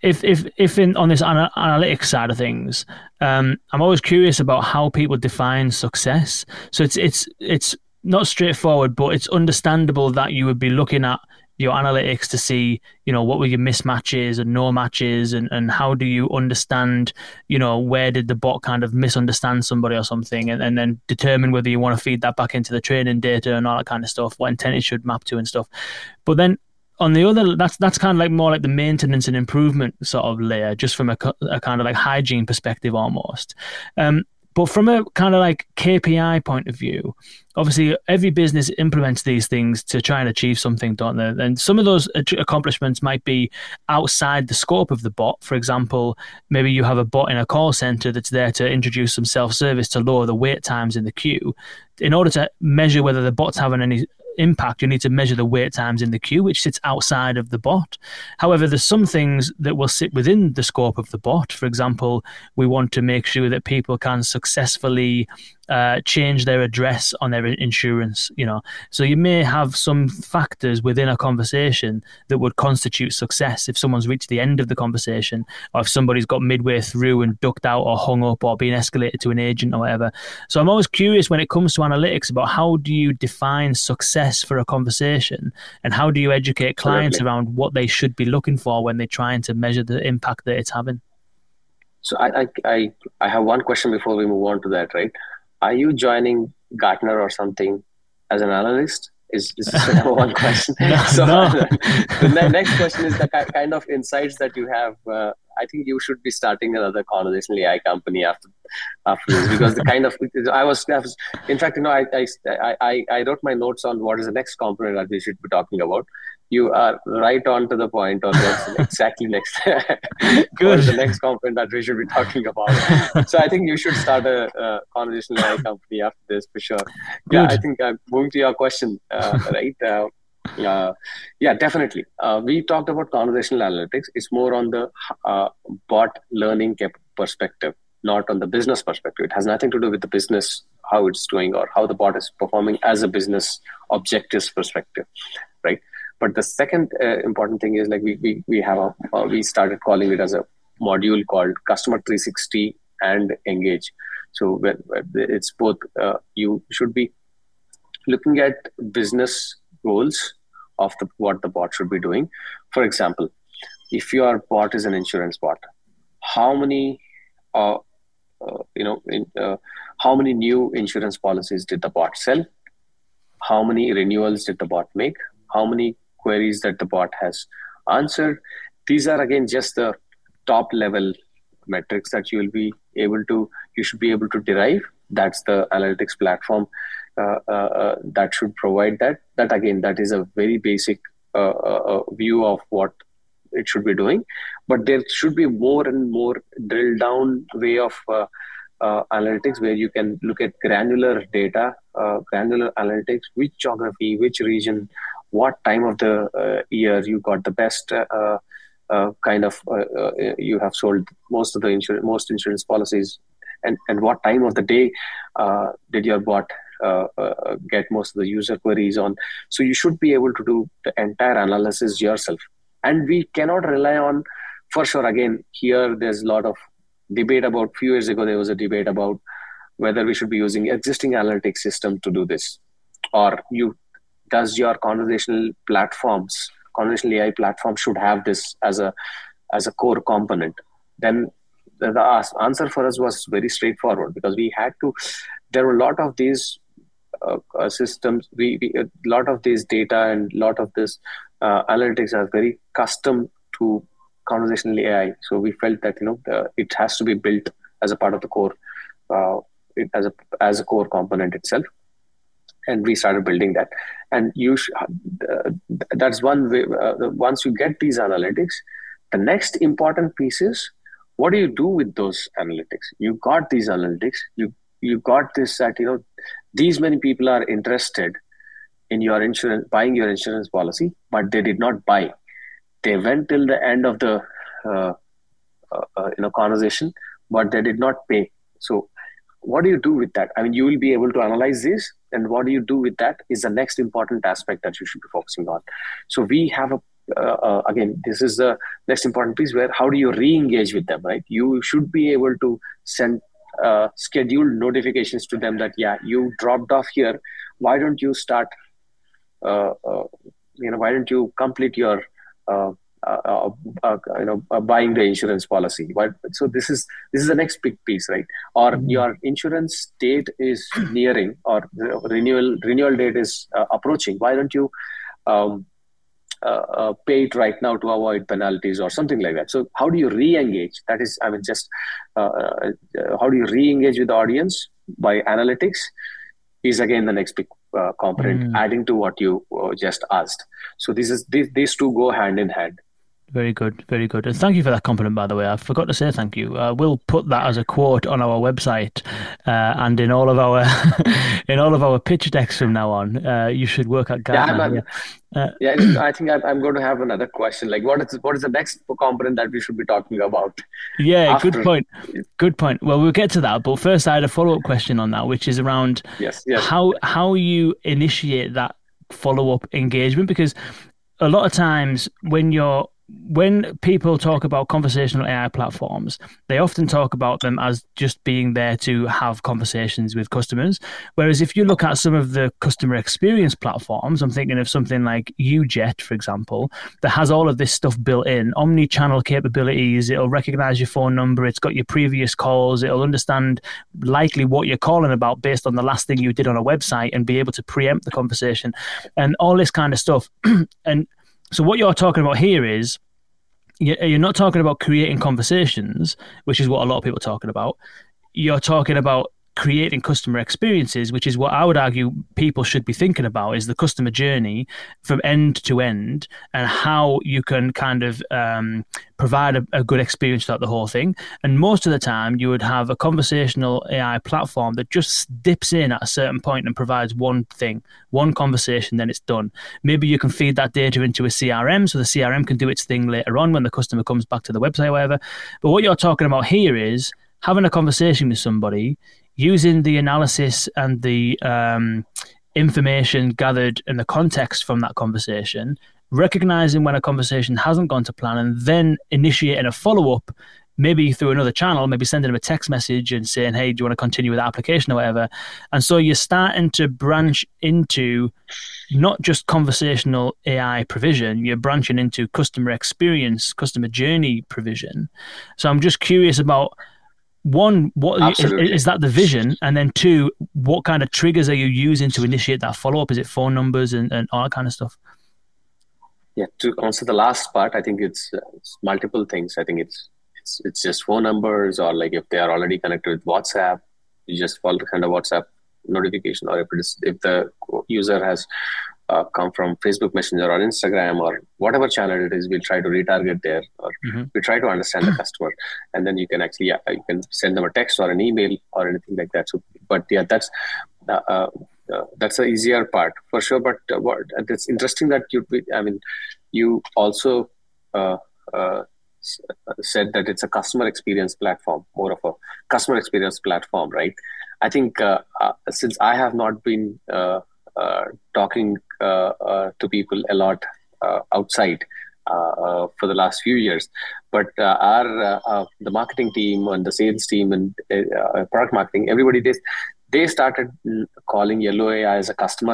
if on this analytics side of things, I'm always curious about how people define success. So it's not straightforward, but it's understandable that you would be looking at your analytics to see, what were your mismatches and no matches, and how do you understand, where did the bot kind of misunderstand somebody or something, and then determine whether you want to feed that back into the training data and all that kind of stuff, what intent it should map to and stuff. But then on the other, that's kind of like more like the maintenance and improvement sort of layer, just from a kind of like hygiene perspective almost. But from a kind of like KPI point of view, obviously every business implements these things to try and achieve something, don't they? And some of those accomplishments might be outside the scope of the bot. For example, maybe you have a bot in a call center that's there to introduce some self-service to lower the wait times in the queue. In order to measure whether the bot's having any impact, you need to measure the wait times in the queue, which sits outside of the bot. However, there's some things that will sit within the scope of the bot. For example, we want to make sure that people can successfully change their address on their insurance, So you may have some factors within a conversation that would constitute success if someone's reached the end of the conversation, or if somebody's got midway through and ducked out or hung up or been escalated to an agent or whatever. So I'm always curious when it comes to analytics about how do you define success for a conversation, and how do you educate clients around what they should be looking for when they're trying to measure the impact that it's having? So I have one question before we move on to that, right? Are you joining Gartner or something as an analyst? Is the number one question. The next question is the kind of insights that you have. I think you should be starting another conversational AI company after this, because the kind of I was in fact, I wrote my notes on what is the next component that we should be talking about. You are right on to the point on what's exactly next. Good. The next component that we should be talking about. So I think you should start a conversational AI company after this for sure. Good. Yeah, I think moving to your question, right? Yeah, definitely. We talked about conversational analytics. It's more on the bot learning perspective, not on the business perspective. It has nothing to do with the business, how it's doing or how the bot is performing as a business objectives perspective, right? But the second important thing is, like, we have we started calling it as a module called Customer 360 and Engage. So it's both. You should be looking at business goals of what the bot should be doing. For example, if your bot is an insurance bot, how many new insurance policies did the bot sell? How many renewals did the bot make? How many queries that the bot has answered? These are, again, just the top level metrics that you should be able to derive. That's the analytics platform that should provide that. That, again, that is a very basic view of what it should be doing. But there should be more and more drilled down way of analytics where you can look at granular data, granular analytics, which geography, which region, what time of the year you got the best kind of, you have sold most of the insurance policies, and what time of the day did your bot get most of the user queries on. So you should be able to do the entire analysis yourself. And we cannot rely on, for sure, again, here there's a lot of debate about, few years ago, there was a debate about whether we should be using existing analytics system to do this, or does your conversational AI platform should have this as a core component. Then the answer for us was very straightforward, because there were a lot of these systems, a lot of these data and a lot of this analytics are very custom to conversational AI. So we felt that it has to be built as a part of the core, as a core component itself. And we started building that. And that's one way. Once you get these analytics, the next important piece is, what do you do with those analytics? You got these analytics. You got this that, these many people are interested in your insurance, buying your insurance policy, but they did not buy. They went till the end of the conversation, but they did not pay. So what do you do with that? I mean, you will be able to analyze this, and what do you do with that is the next important aspect that you should be focusing on. So we have again, this is the next important piece, where how do you re-engage with them, right? You should be able to send scheduled notifications to them that, yeah, you dropped off here. Why don't you start, why don't you complete your, buying the insurance policy. So this is the next big piece, right? Or your insurance date is nearing, or renewal date is approaching. Why don't you pay it right now to avoid penalties or something like that? So how do you re-engage? That is, how do you re-engage with the audience by analytics is again the next big component, adding to what you just asked. So these two go hand in hand. Very good, very good. And thank you for that compliment, by the way. I forgot to say thank you. We'll put that as a quote on our website and in all of our pitch decks from now on. You should work at Gartner. Yeah, I think I'm going to have another question. Like, what is the next component that we should be talking about? Yeah, Good point. Well, we'll get to that. But first, I had a follow-up question on that, which is around how you initiate that follow-up engagement. Because a lot of times when people talk about conversational AI platforms, they often talk about them as just being there to have conversations with customers. Whereas if you look at some of the customer experience platforms, I'm thinking of something like UJet, for example, that has all of this stuff built in, omni-channel capabilities. It'll recognize your phone number. It's got your previous calls. It'll understand likely what you're calling about based on the last thing you did on a website and be able to preempt the conversation and all this kind of stuff. So what you're talking about here is you're not talking about creating conversations, which is what a lot of people are talking about. You're talking about creating customer experiences, which is what I would argue people should be thinking about, is the customer journey from end to end and how you can kind of provide a good experience throughout the whole thing. And most of the time you would have a conversational AI platform that just dips in at a certain point and provides one thing, one conversation, then it's done. Maybe you can feed that data into a CRM so the CRM can do its thing later on when the customer comes back to the website or whatever. But what you're talking about here is having a conversation with somebody, using the analysis and the information gathered and the context from that conversation, recognizing when a conversation hasn't gone to plan, and then initiating a follow-up, maybe through another channel, maybe sending them a text message and saying, hey, do you want to continue with the application or whatever? And so you're starting to branch into not just conversational AI provision, you're branching into customer experience, customer journey provision. So I'm just curious about, one, what is that the vision? And then two, what kind of triggers are you using to initiate that follow-up? Is it phone numbers and all that kind of stuff? Yeah, to answer the last part, I think it's multiple things. I think it's just phone numbers, or like if they are already connected with WhatsApp, you just follow the kind of WhatsApp notification, or if the user has come from Facebook Messenger or Instagram or whatever channel it is, we'll try to retarget there, or we try to understand the customer, and then you can actually you can send them a text or an email or anything like that. So, but yeah, that's the easier part for sure. But it's interesting that you also said that it's a customer experience platform, more of a customer experience platform, right? I think since I have not been talking to people a lot outside for the last few years, but the marketing team and the sales team and product marketing, everybody they started calling Yellow AI as a customer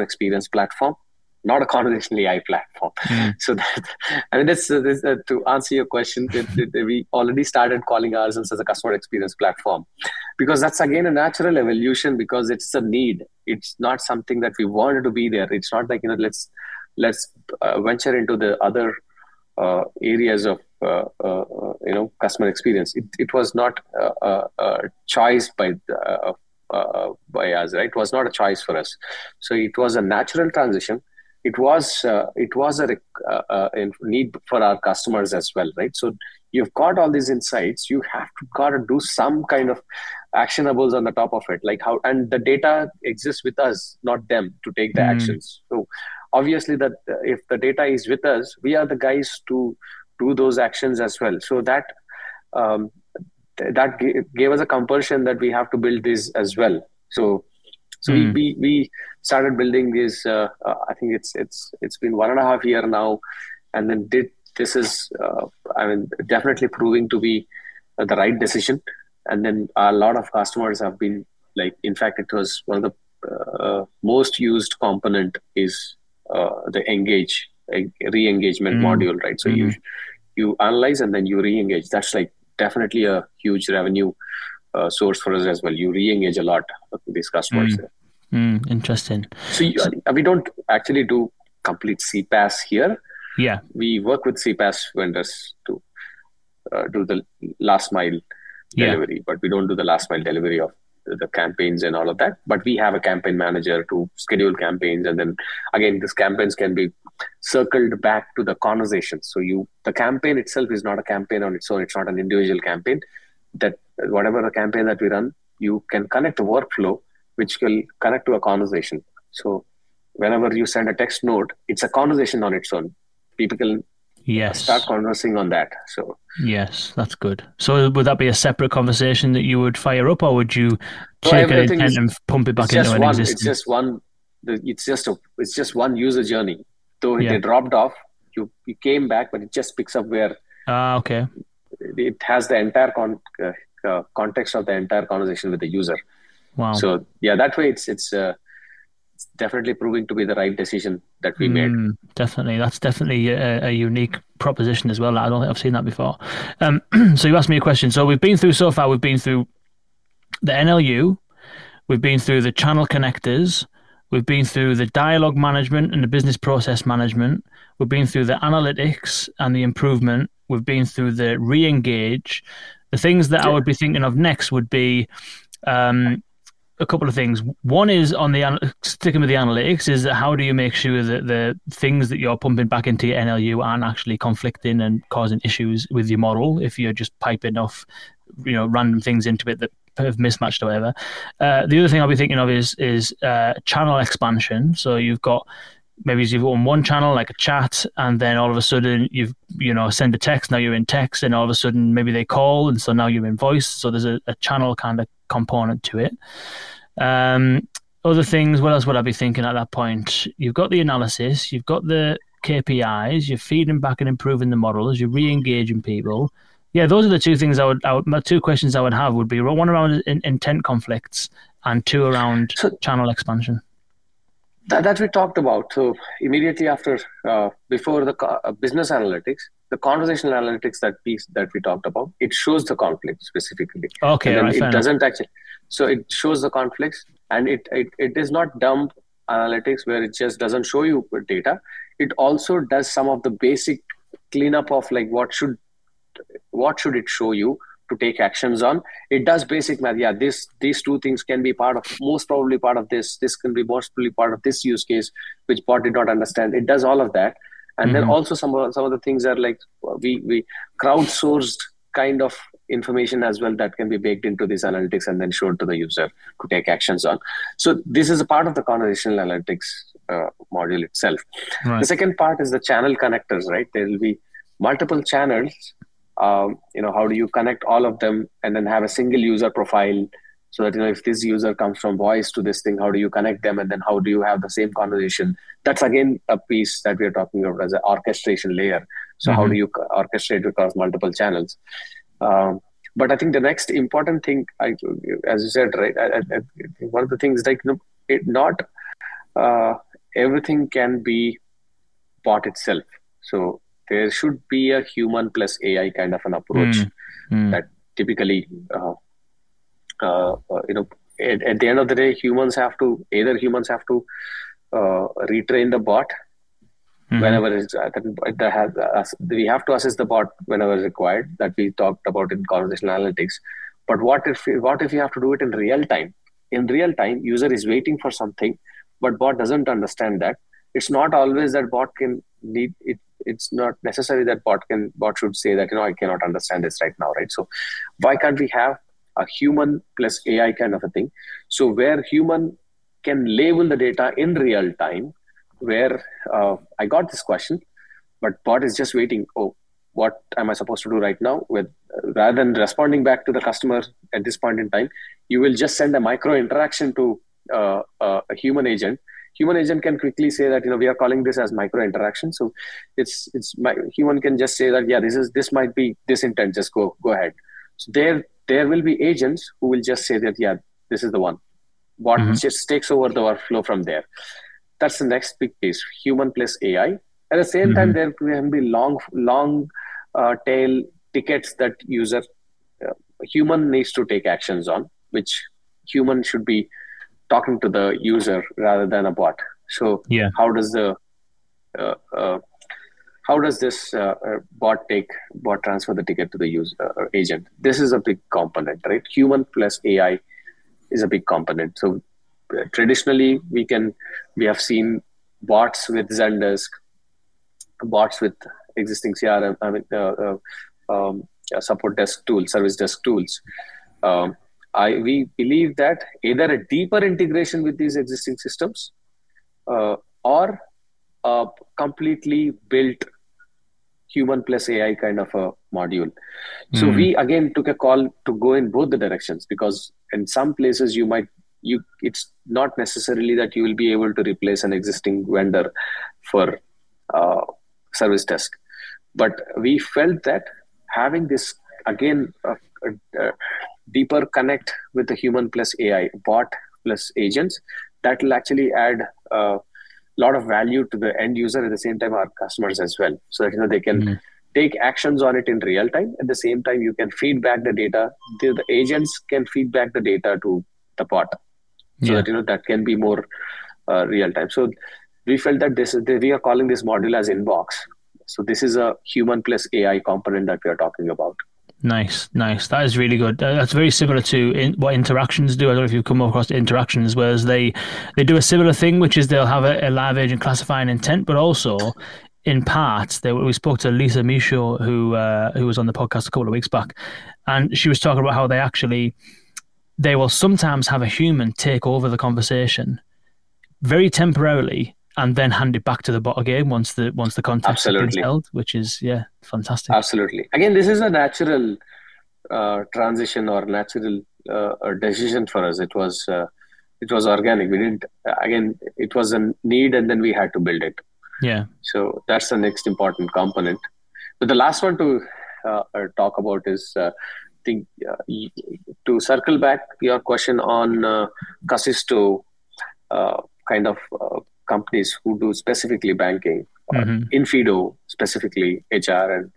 experience platform, not a conversational AI platform. So that, to answer your question, we already started calling ourselves as a customer experience platform, because that's again a natural evolution, because it's a need. It's not something that we wanted to be there. It's not like, let's venture into the other areas of, customer experience. It was not a choice by us, right? It was not a choice for us. So it was a natural transition. It was a need for our customers as well, right? So you've got all these insights. You have got to do some kind of actionables on the top of it, like how, and the data exists with us, not them, to take the actions. So obviously, that if the data is with us, we are the guys to do those actions as well. So that that gave us a compulsion that we have to build this as well. So we started building this. I think it's been 1.5 years now, and then definitely proving to be the right decision. And then a lot of customers have been like, in fact, it was one of the most used component is the re-engagement module, right? So you analyze and then you re-engage. That's like definitely a huge revenue source for us as well. You re-engage a lot with these customers. Interesting. So we don't actually do complete CPaaS here. Yeah. We work with CPaaS vendors to do the last mile delivery, but we don't do the last mile delivery of the campaigns and all of that. But we have a campaign manager to schedule campaigns. And then again, these campaigns can be circled back to the conversation. So the campaign itself is not a campaign on its own. It's not an individual campaign. That whatever the campaign that we run, you can connect a workflow which will connect to a conversation. So whenever you send a text note, it's a conversation on its own. People can start conversing on that. So yes, that's good. So would that be a separate conversation that you would fire up, or would you check it and pump it back into an existing? It's just one. It's just one user journey. Though they dropped off, you came back, but it just picks up where. Okay. It has the entire context of the entire conversation with the user. Wow. So yeah, that way it's definitely proving to be the right decision that we made. Definitely. That's definitely a unique proposition as well. I don't think I've seen that before. So you asked me a question. So we've been through the NLU, we've been through the channel connectors, we've been through the dialogue management and the business process management, we've been through the analytics and the improvement, we've been through the re-engage. The things that I would be thinking of next would be a couple of things. One is sticking with the analytics, is how do you make sure that the things that you're pumping back into your NLU aren't actually conflicting and causing issues with your model if you're just piping off random things into it that have mismatched or whatever. The other thing I'll be thinking of is channel expansion. So you've got, maybe you've on one channel like a chat, and then all of a sudden you've send a text, now you're in text, and all of a sudden maybe they call, and so now you're in voice. So there's a channel kind of component to it. Other things, what else would I be thinking at that point? You've got the analysis, you've got the KPIs, you're feeding back and improving the models, you're re-engaging people. Yeah, those are the two things my two questions I would have would be one around intent conflicts and two around channel expansion. That we talked about. So immediately after, before the business analytics, the conversational analytics, that we talked about, it shows the conflict specifically. Okay, right, it doesn't actually. So it shows the conflicts, and it is not dumb analytics where it just doesn't show you data. It also does some of the basic cleanup of like what should it show you to take actions on. It does basic math. Yeah, these two things can be part of, most probably part of this. This can be most probably part of this use case, which bot did not understand. It does all of that. And then also some of the things are like we crowdsourced kind of information as well that can be baked into these analytics and then showed to the user to take actions on. So this is a part of the conversational analytics module itself. Right. The second part is the channel connectors, right? There will be multiple channels. How do you connect all of them and then have a single user profile so that, if this user comes from voice to this thing, how do you connect them? And then how do you have the same conversation? That's again a piece that we're talking about as an orchestration layer. So how do you orchestrate across multiple channels? But I think the next important thing, as you said, right? One of the things everything can be bot itself. So there should be a human plus AI kind of an approach that typically, at the end of the day, humans have to retrain the bot. Whenever we have to assess the bot whenever required, that we talked about in conversational analytics. But what if you have to do it in real time? In real time, user is waiting for something, but bot doesn't understand that. It's not always that bot can need it. It's not necessary that bot should say that, I cannot understand this right now, right? So why can't we have a human plus AI kind of a thing? So where human can label the data in real time, where I got this question, but bot is just waiting. Oh, what am I supposed to do right now? Rather than responding back to the customer at this point in time, you will just send a micro interaction to a human agent. Human agent can quickly say that, we are calling this as micro interaction. So human can just say that, yeah, this might be this intent, just go ahead. So there will be agents who will just say that, yeah, this is the one. Bot just takes over the workflow from there. That's the next big piece, human plus AI. At the same time, there can be long tail tickets that user human needs to take actions on, which human should be talking to the user rather than a bot. So how does this bot transfer the ticket to the user or agent? This is a big component, right? Human plus AI is a big component. So traditionally, we have seen bots with Zendesk, bots with existing CRM, support desk tools, service desk tools. We believe that either a deeper integration with these existing systems or a completely built human plus AI kind of a module. So we again took a call to go in both the directions, because in some places it's not necessarily that you will be able to replace an existing vendor for service desk. But we felt that having this, again, deeper connect with the human plus AI, bot plus agents, that will actually add a lot of value to the end user, at the same time our customers as well. So that they can take actions on it in real time. At the same time, you can feedback the data. The agents can feedback the data to the bot. So that that can be more real time. So we felt that we are calling this module as Inbox. So this is a human plus AI component that we are talking about. Nice. That is really good. That's very similar to what Interactions do. I don't know if you've come across Interactions, whereas they do a similar thing, which is they'll have a live agent classify an intent, but also in part, we spoke to Lisa Michaud, who was on the podcast a couple of weeks back, and she was talking about how they will sometimes have a human take over the conversation very temporarily and then hand it back to the bot again once the context is held, which is, fantastic. Absolutely. Again, this is a natural transition or natural decision for us. It was organic. It was a need and then we had to build it. Yeah. So that's the next important component. But the last one to talk about is... to circle back your question on Casisto kind of companies who do specifically banking, Infido specifically HR and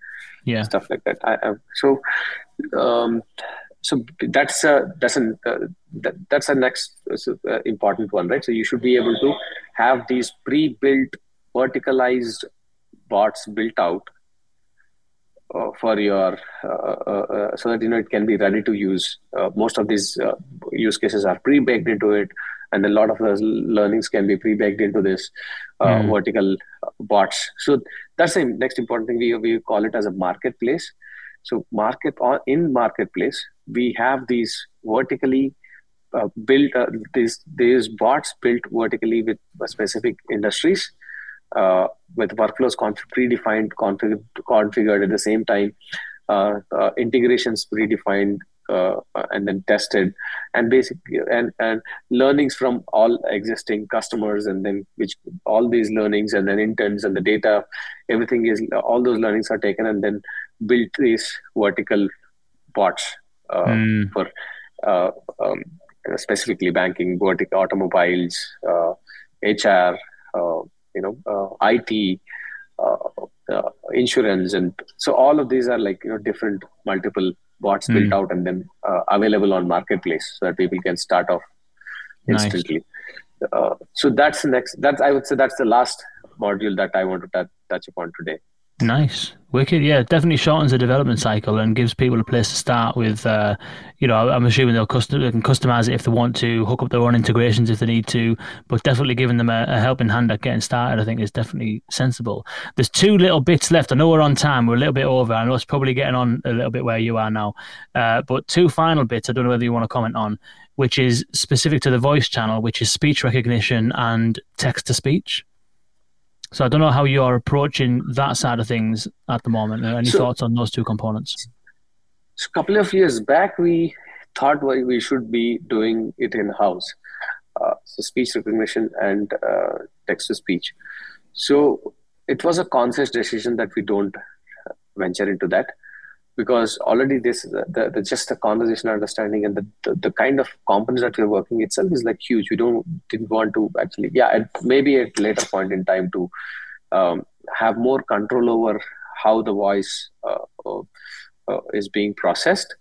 stuff like that. So that's a next important one, right? So you should be able to have these pre-built verticalized bots built out for your so that it can be ready to use. Most of these use cases are pre-baked into it, and a lot of those learnings can be pre-baked into this vertical bots. So that's the next important thing. We call it as a marketplace. So in marketplace, we have these vertically built these bots built vertically with specific industries, with workflows predefined, configured at the same time, integrations predefined and then tested, and basically and learnings from all existing customers, and then which all these learnings and then intents and the data, everything is, all those learnings are taken and then built these vertical bots for specifically banking, vertical, automobiles, HR, IT, insurance, and so all of these are different multiple bots built out and then available on marketplace so that people can start off instantly. Nice. So that's the next. I would say that's the last module that I want to touch upon today. Nice. Wicked. Yeah, definitely shortens the development cycle and gives people a place to start with. I'm assuming they can customize it if they want to, hook up their own integrations if they need to, but definitely giving them a helping hand at getting started, I think, is definitely sensible. There's two little bits left. I know we're on time. We're a little bit over. I know it's probably getting on a little bit where you are now. But two final bits I don't know whether you want to comment on, which is specific to the voice channel, which is speech recognition and text-to-speech. So I don't know how you are approaching that side of things at the moment. Any thoughts on those two components? So a couple of years back, we thought we should be doing it in-house. So speech recognition and text-to-speech. So it was a conscious decision that we don't venture into that, because already this just the conversation understanding and the kind of components that we're working itself is huge. We didn't want to actually, maybe at a later point in time to have more control over how the voice is being processed.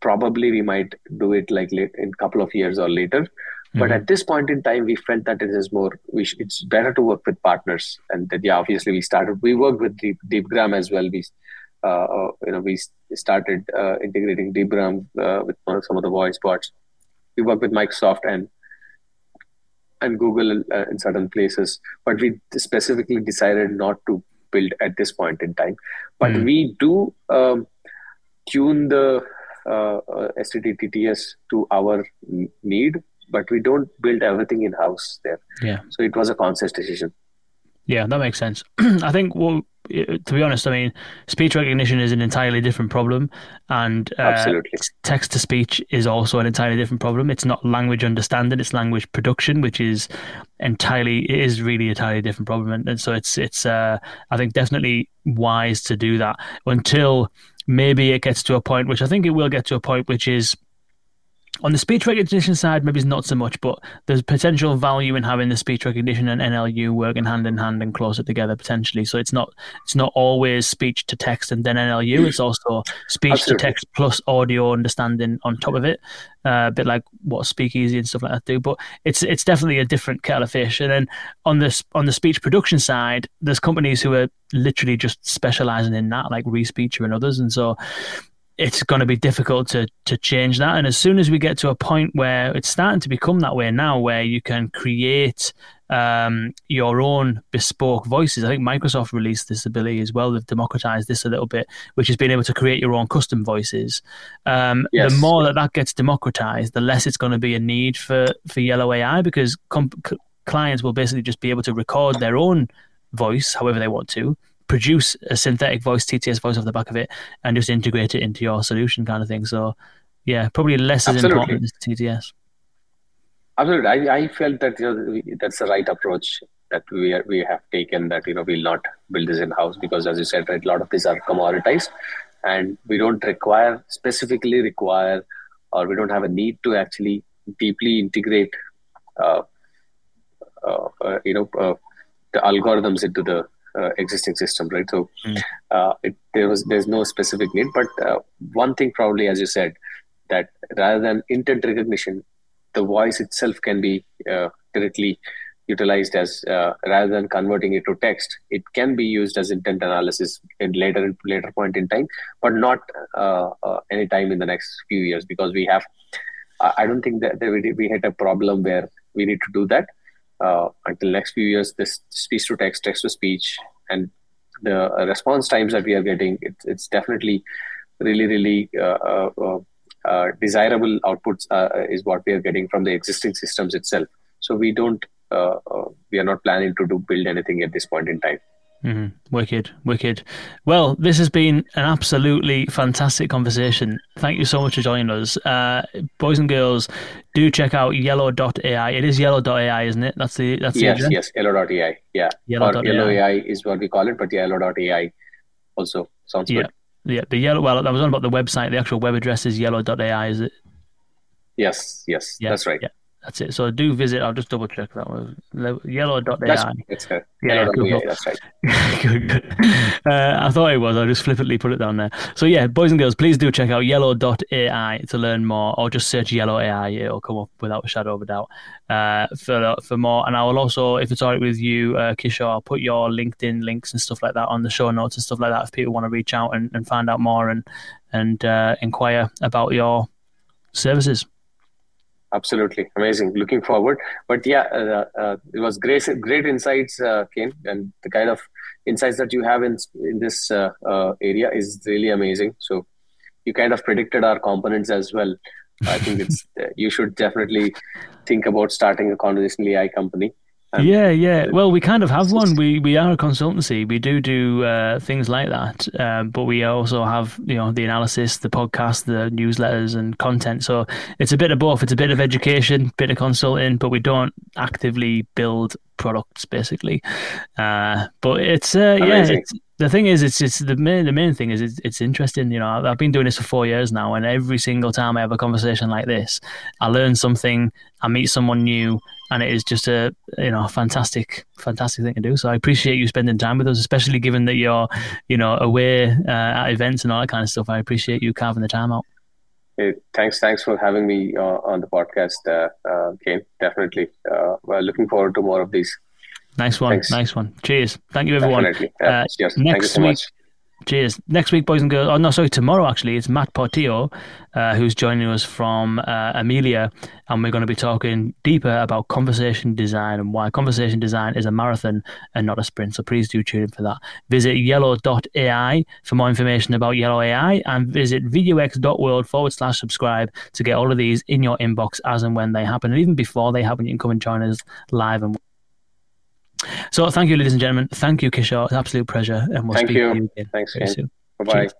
Probably we might do it late in a couple of years or later. Mm-hmm. But at this point in time, we felt that it is more, it's better to work with partners. And that, obviously we worked with Deepgram as well. We started integrating Deepgram with some of the voice bots. We work with Microsoft and Google in certain places, but we specifically decided not to build at this point in time. But we do tune the STT TTS to our need, but we don't build everything in-house there. Yeah. So it was a conscious decision. Yeah, that makes sense. I think to be honest, I mean, speech recognition is an entirely different problem, and text to speech is also an entirely different problem. It's not language understanding; it's language production, which is really entirely different problem. And so it's I think definitely wise to do that until maybe it gets to a point, which I think it will get to a point, which is. On the speech recognition side, maybe it's not so much, but there's potential value in having the speech recognition and NLU working hand in hand and closer together potentially. So it's not always speech to text and then NLU. It's also speech to text plus audio understanding on top of it, a bit like what Speakeasy and stuff like that do. But it's definitely a different kettle of fish. And then on the speech production side, there's companies who are literally just specializing in that, like ReSpeaker and others, and so. It's going to be difficult to change that. And as soon as we get to a point where it's starting to become that way now, where you can create your own bespoke voices. I think Microsoft released this ability as well. They've democratized this a little bit, which is being able to create your own custom voices. Yes. The more that gets democratized, the less it's going to be a need for Yellow AI, because clients will basically just be able to record their own voice however they want to, produce a synthetic voice, TTS voice off the back of it, and just integrate it into your solution kind of thing. So yeah, probably less is important as TTS. Absolutely. I felt that that's the right approach that we have taken, that we'll not build this in-house because, as you said, right, a lot of these are commoditized and we don't require or we don't have a need to actually deeply integrate the algorithms into the existing system, right? So there's no specific need, but one thing probably, as you said, that rather than intent recognition, the voice itself can be directly utilized as rather than converting it to text. It can be used as intent analysis in later point in time, but not any time in the next few years, because we have. I don't think that we hit a problem where we need to do that until next few years. This speech to text, text to speech, and the response times that we are getting, it's definitely really desirable outputs is what we are getting from the existing systems itself. So we are not planning to build anything at this point in time. Mm-hmm. Wicked. Well, this has been an absolutely fantastic conversation. Thank you so much for joining us. Boys and girls, do check out Yellow.ai. It is Yellow.ai, isn't it? Yes, Yellow.ai. Yeah. Yellow AI is what we call it, but Yellow.ai also sounds good. Yeah, the Yellow. Well, I was on about the website. The actual web address is Yellow.ai, is it? Yes, yeah, that's right. Yeah. That's it. So do visit. I'll just double check that one. Yellow.ai. It's good. Yeah, Google. That's right. Good. I thought it was. I just flippantly put it down there. So yeah, boys and girls, please do check out Yellow.ai to learn more, or just search Yellow AI. It'll come up without a shadow of a doubt for more. And I will also, if it's all right with you, Kishore, I'll put your LinkedIn links and stuff like that on the show notes and stuff like that if people want to reach out and find out more and inquire about your services. Absolutely. Amazing. Looking forward. But yeah, it was great insights, Kane, and the kind of insights that you have in this area is really amazing. So you kind of predicted our components as well. I think you should definitely think about starting a conversational AI company. Well, we kind of have one. We are a consultancy. We do things like that, but we also have the analysis, the podcast, the newsletters, and content. So it's a bit of both. It's a bit of education, bit of consulting, but we don't actively build products basically. But it's the thing is, it's the main thing is it's interesting. I've been doing this for 4 years now, and every single time I have a conversation like this, I learn something, I meet someone new, and it is just a fantastic thing to do. So I appreciate you spending time with us, especially given that you're away at events and all that kind of stuff. I appreciate you carving the time out. Hey, thanks for having me on the podcast, Kane. Definitely. Well, looking forward to more of these. Nice one. Cheers. Thank you, everyone. Cheers. Thank you so much. Cheers. Next week, boys and girls. Oh, no, sorry. Tomorrow, actually, it's Matt Portillo, who's joining us from Amelia. And we're going to be talking deeper about conversation design and why conversation design is a marathon and not a sprint. So please do tune in for that. Visit yellow.ai for more information about Yellow AI, and visit vux.world/subscribe to get all of these in your inbox as and when they happen. And even before they happen, you can come and join us live. So thank you, ladies and gentlemen. Thank you, Kishore. It's an absolute pleasure. And we'll speak to you again. Thanks, very soon. Bye-bye. Cheers.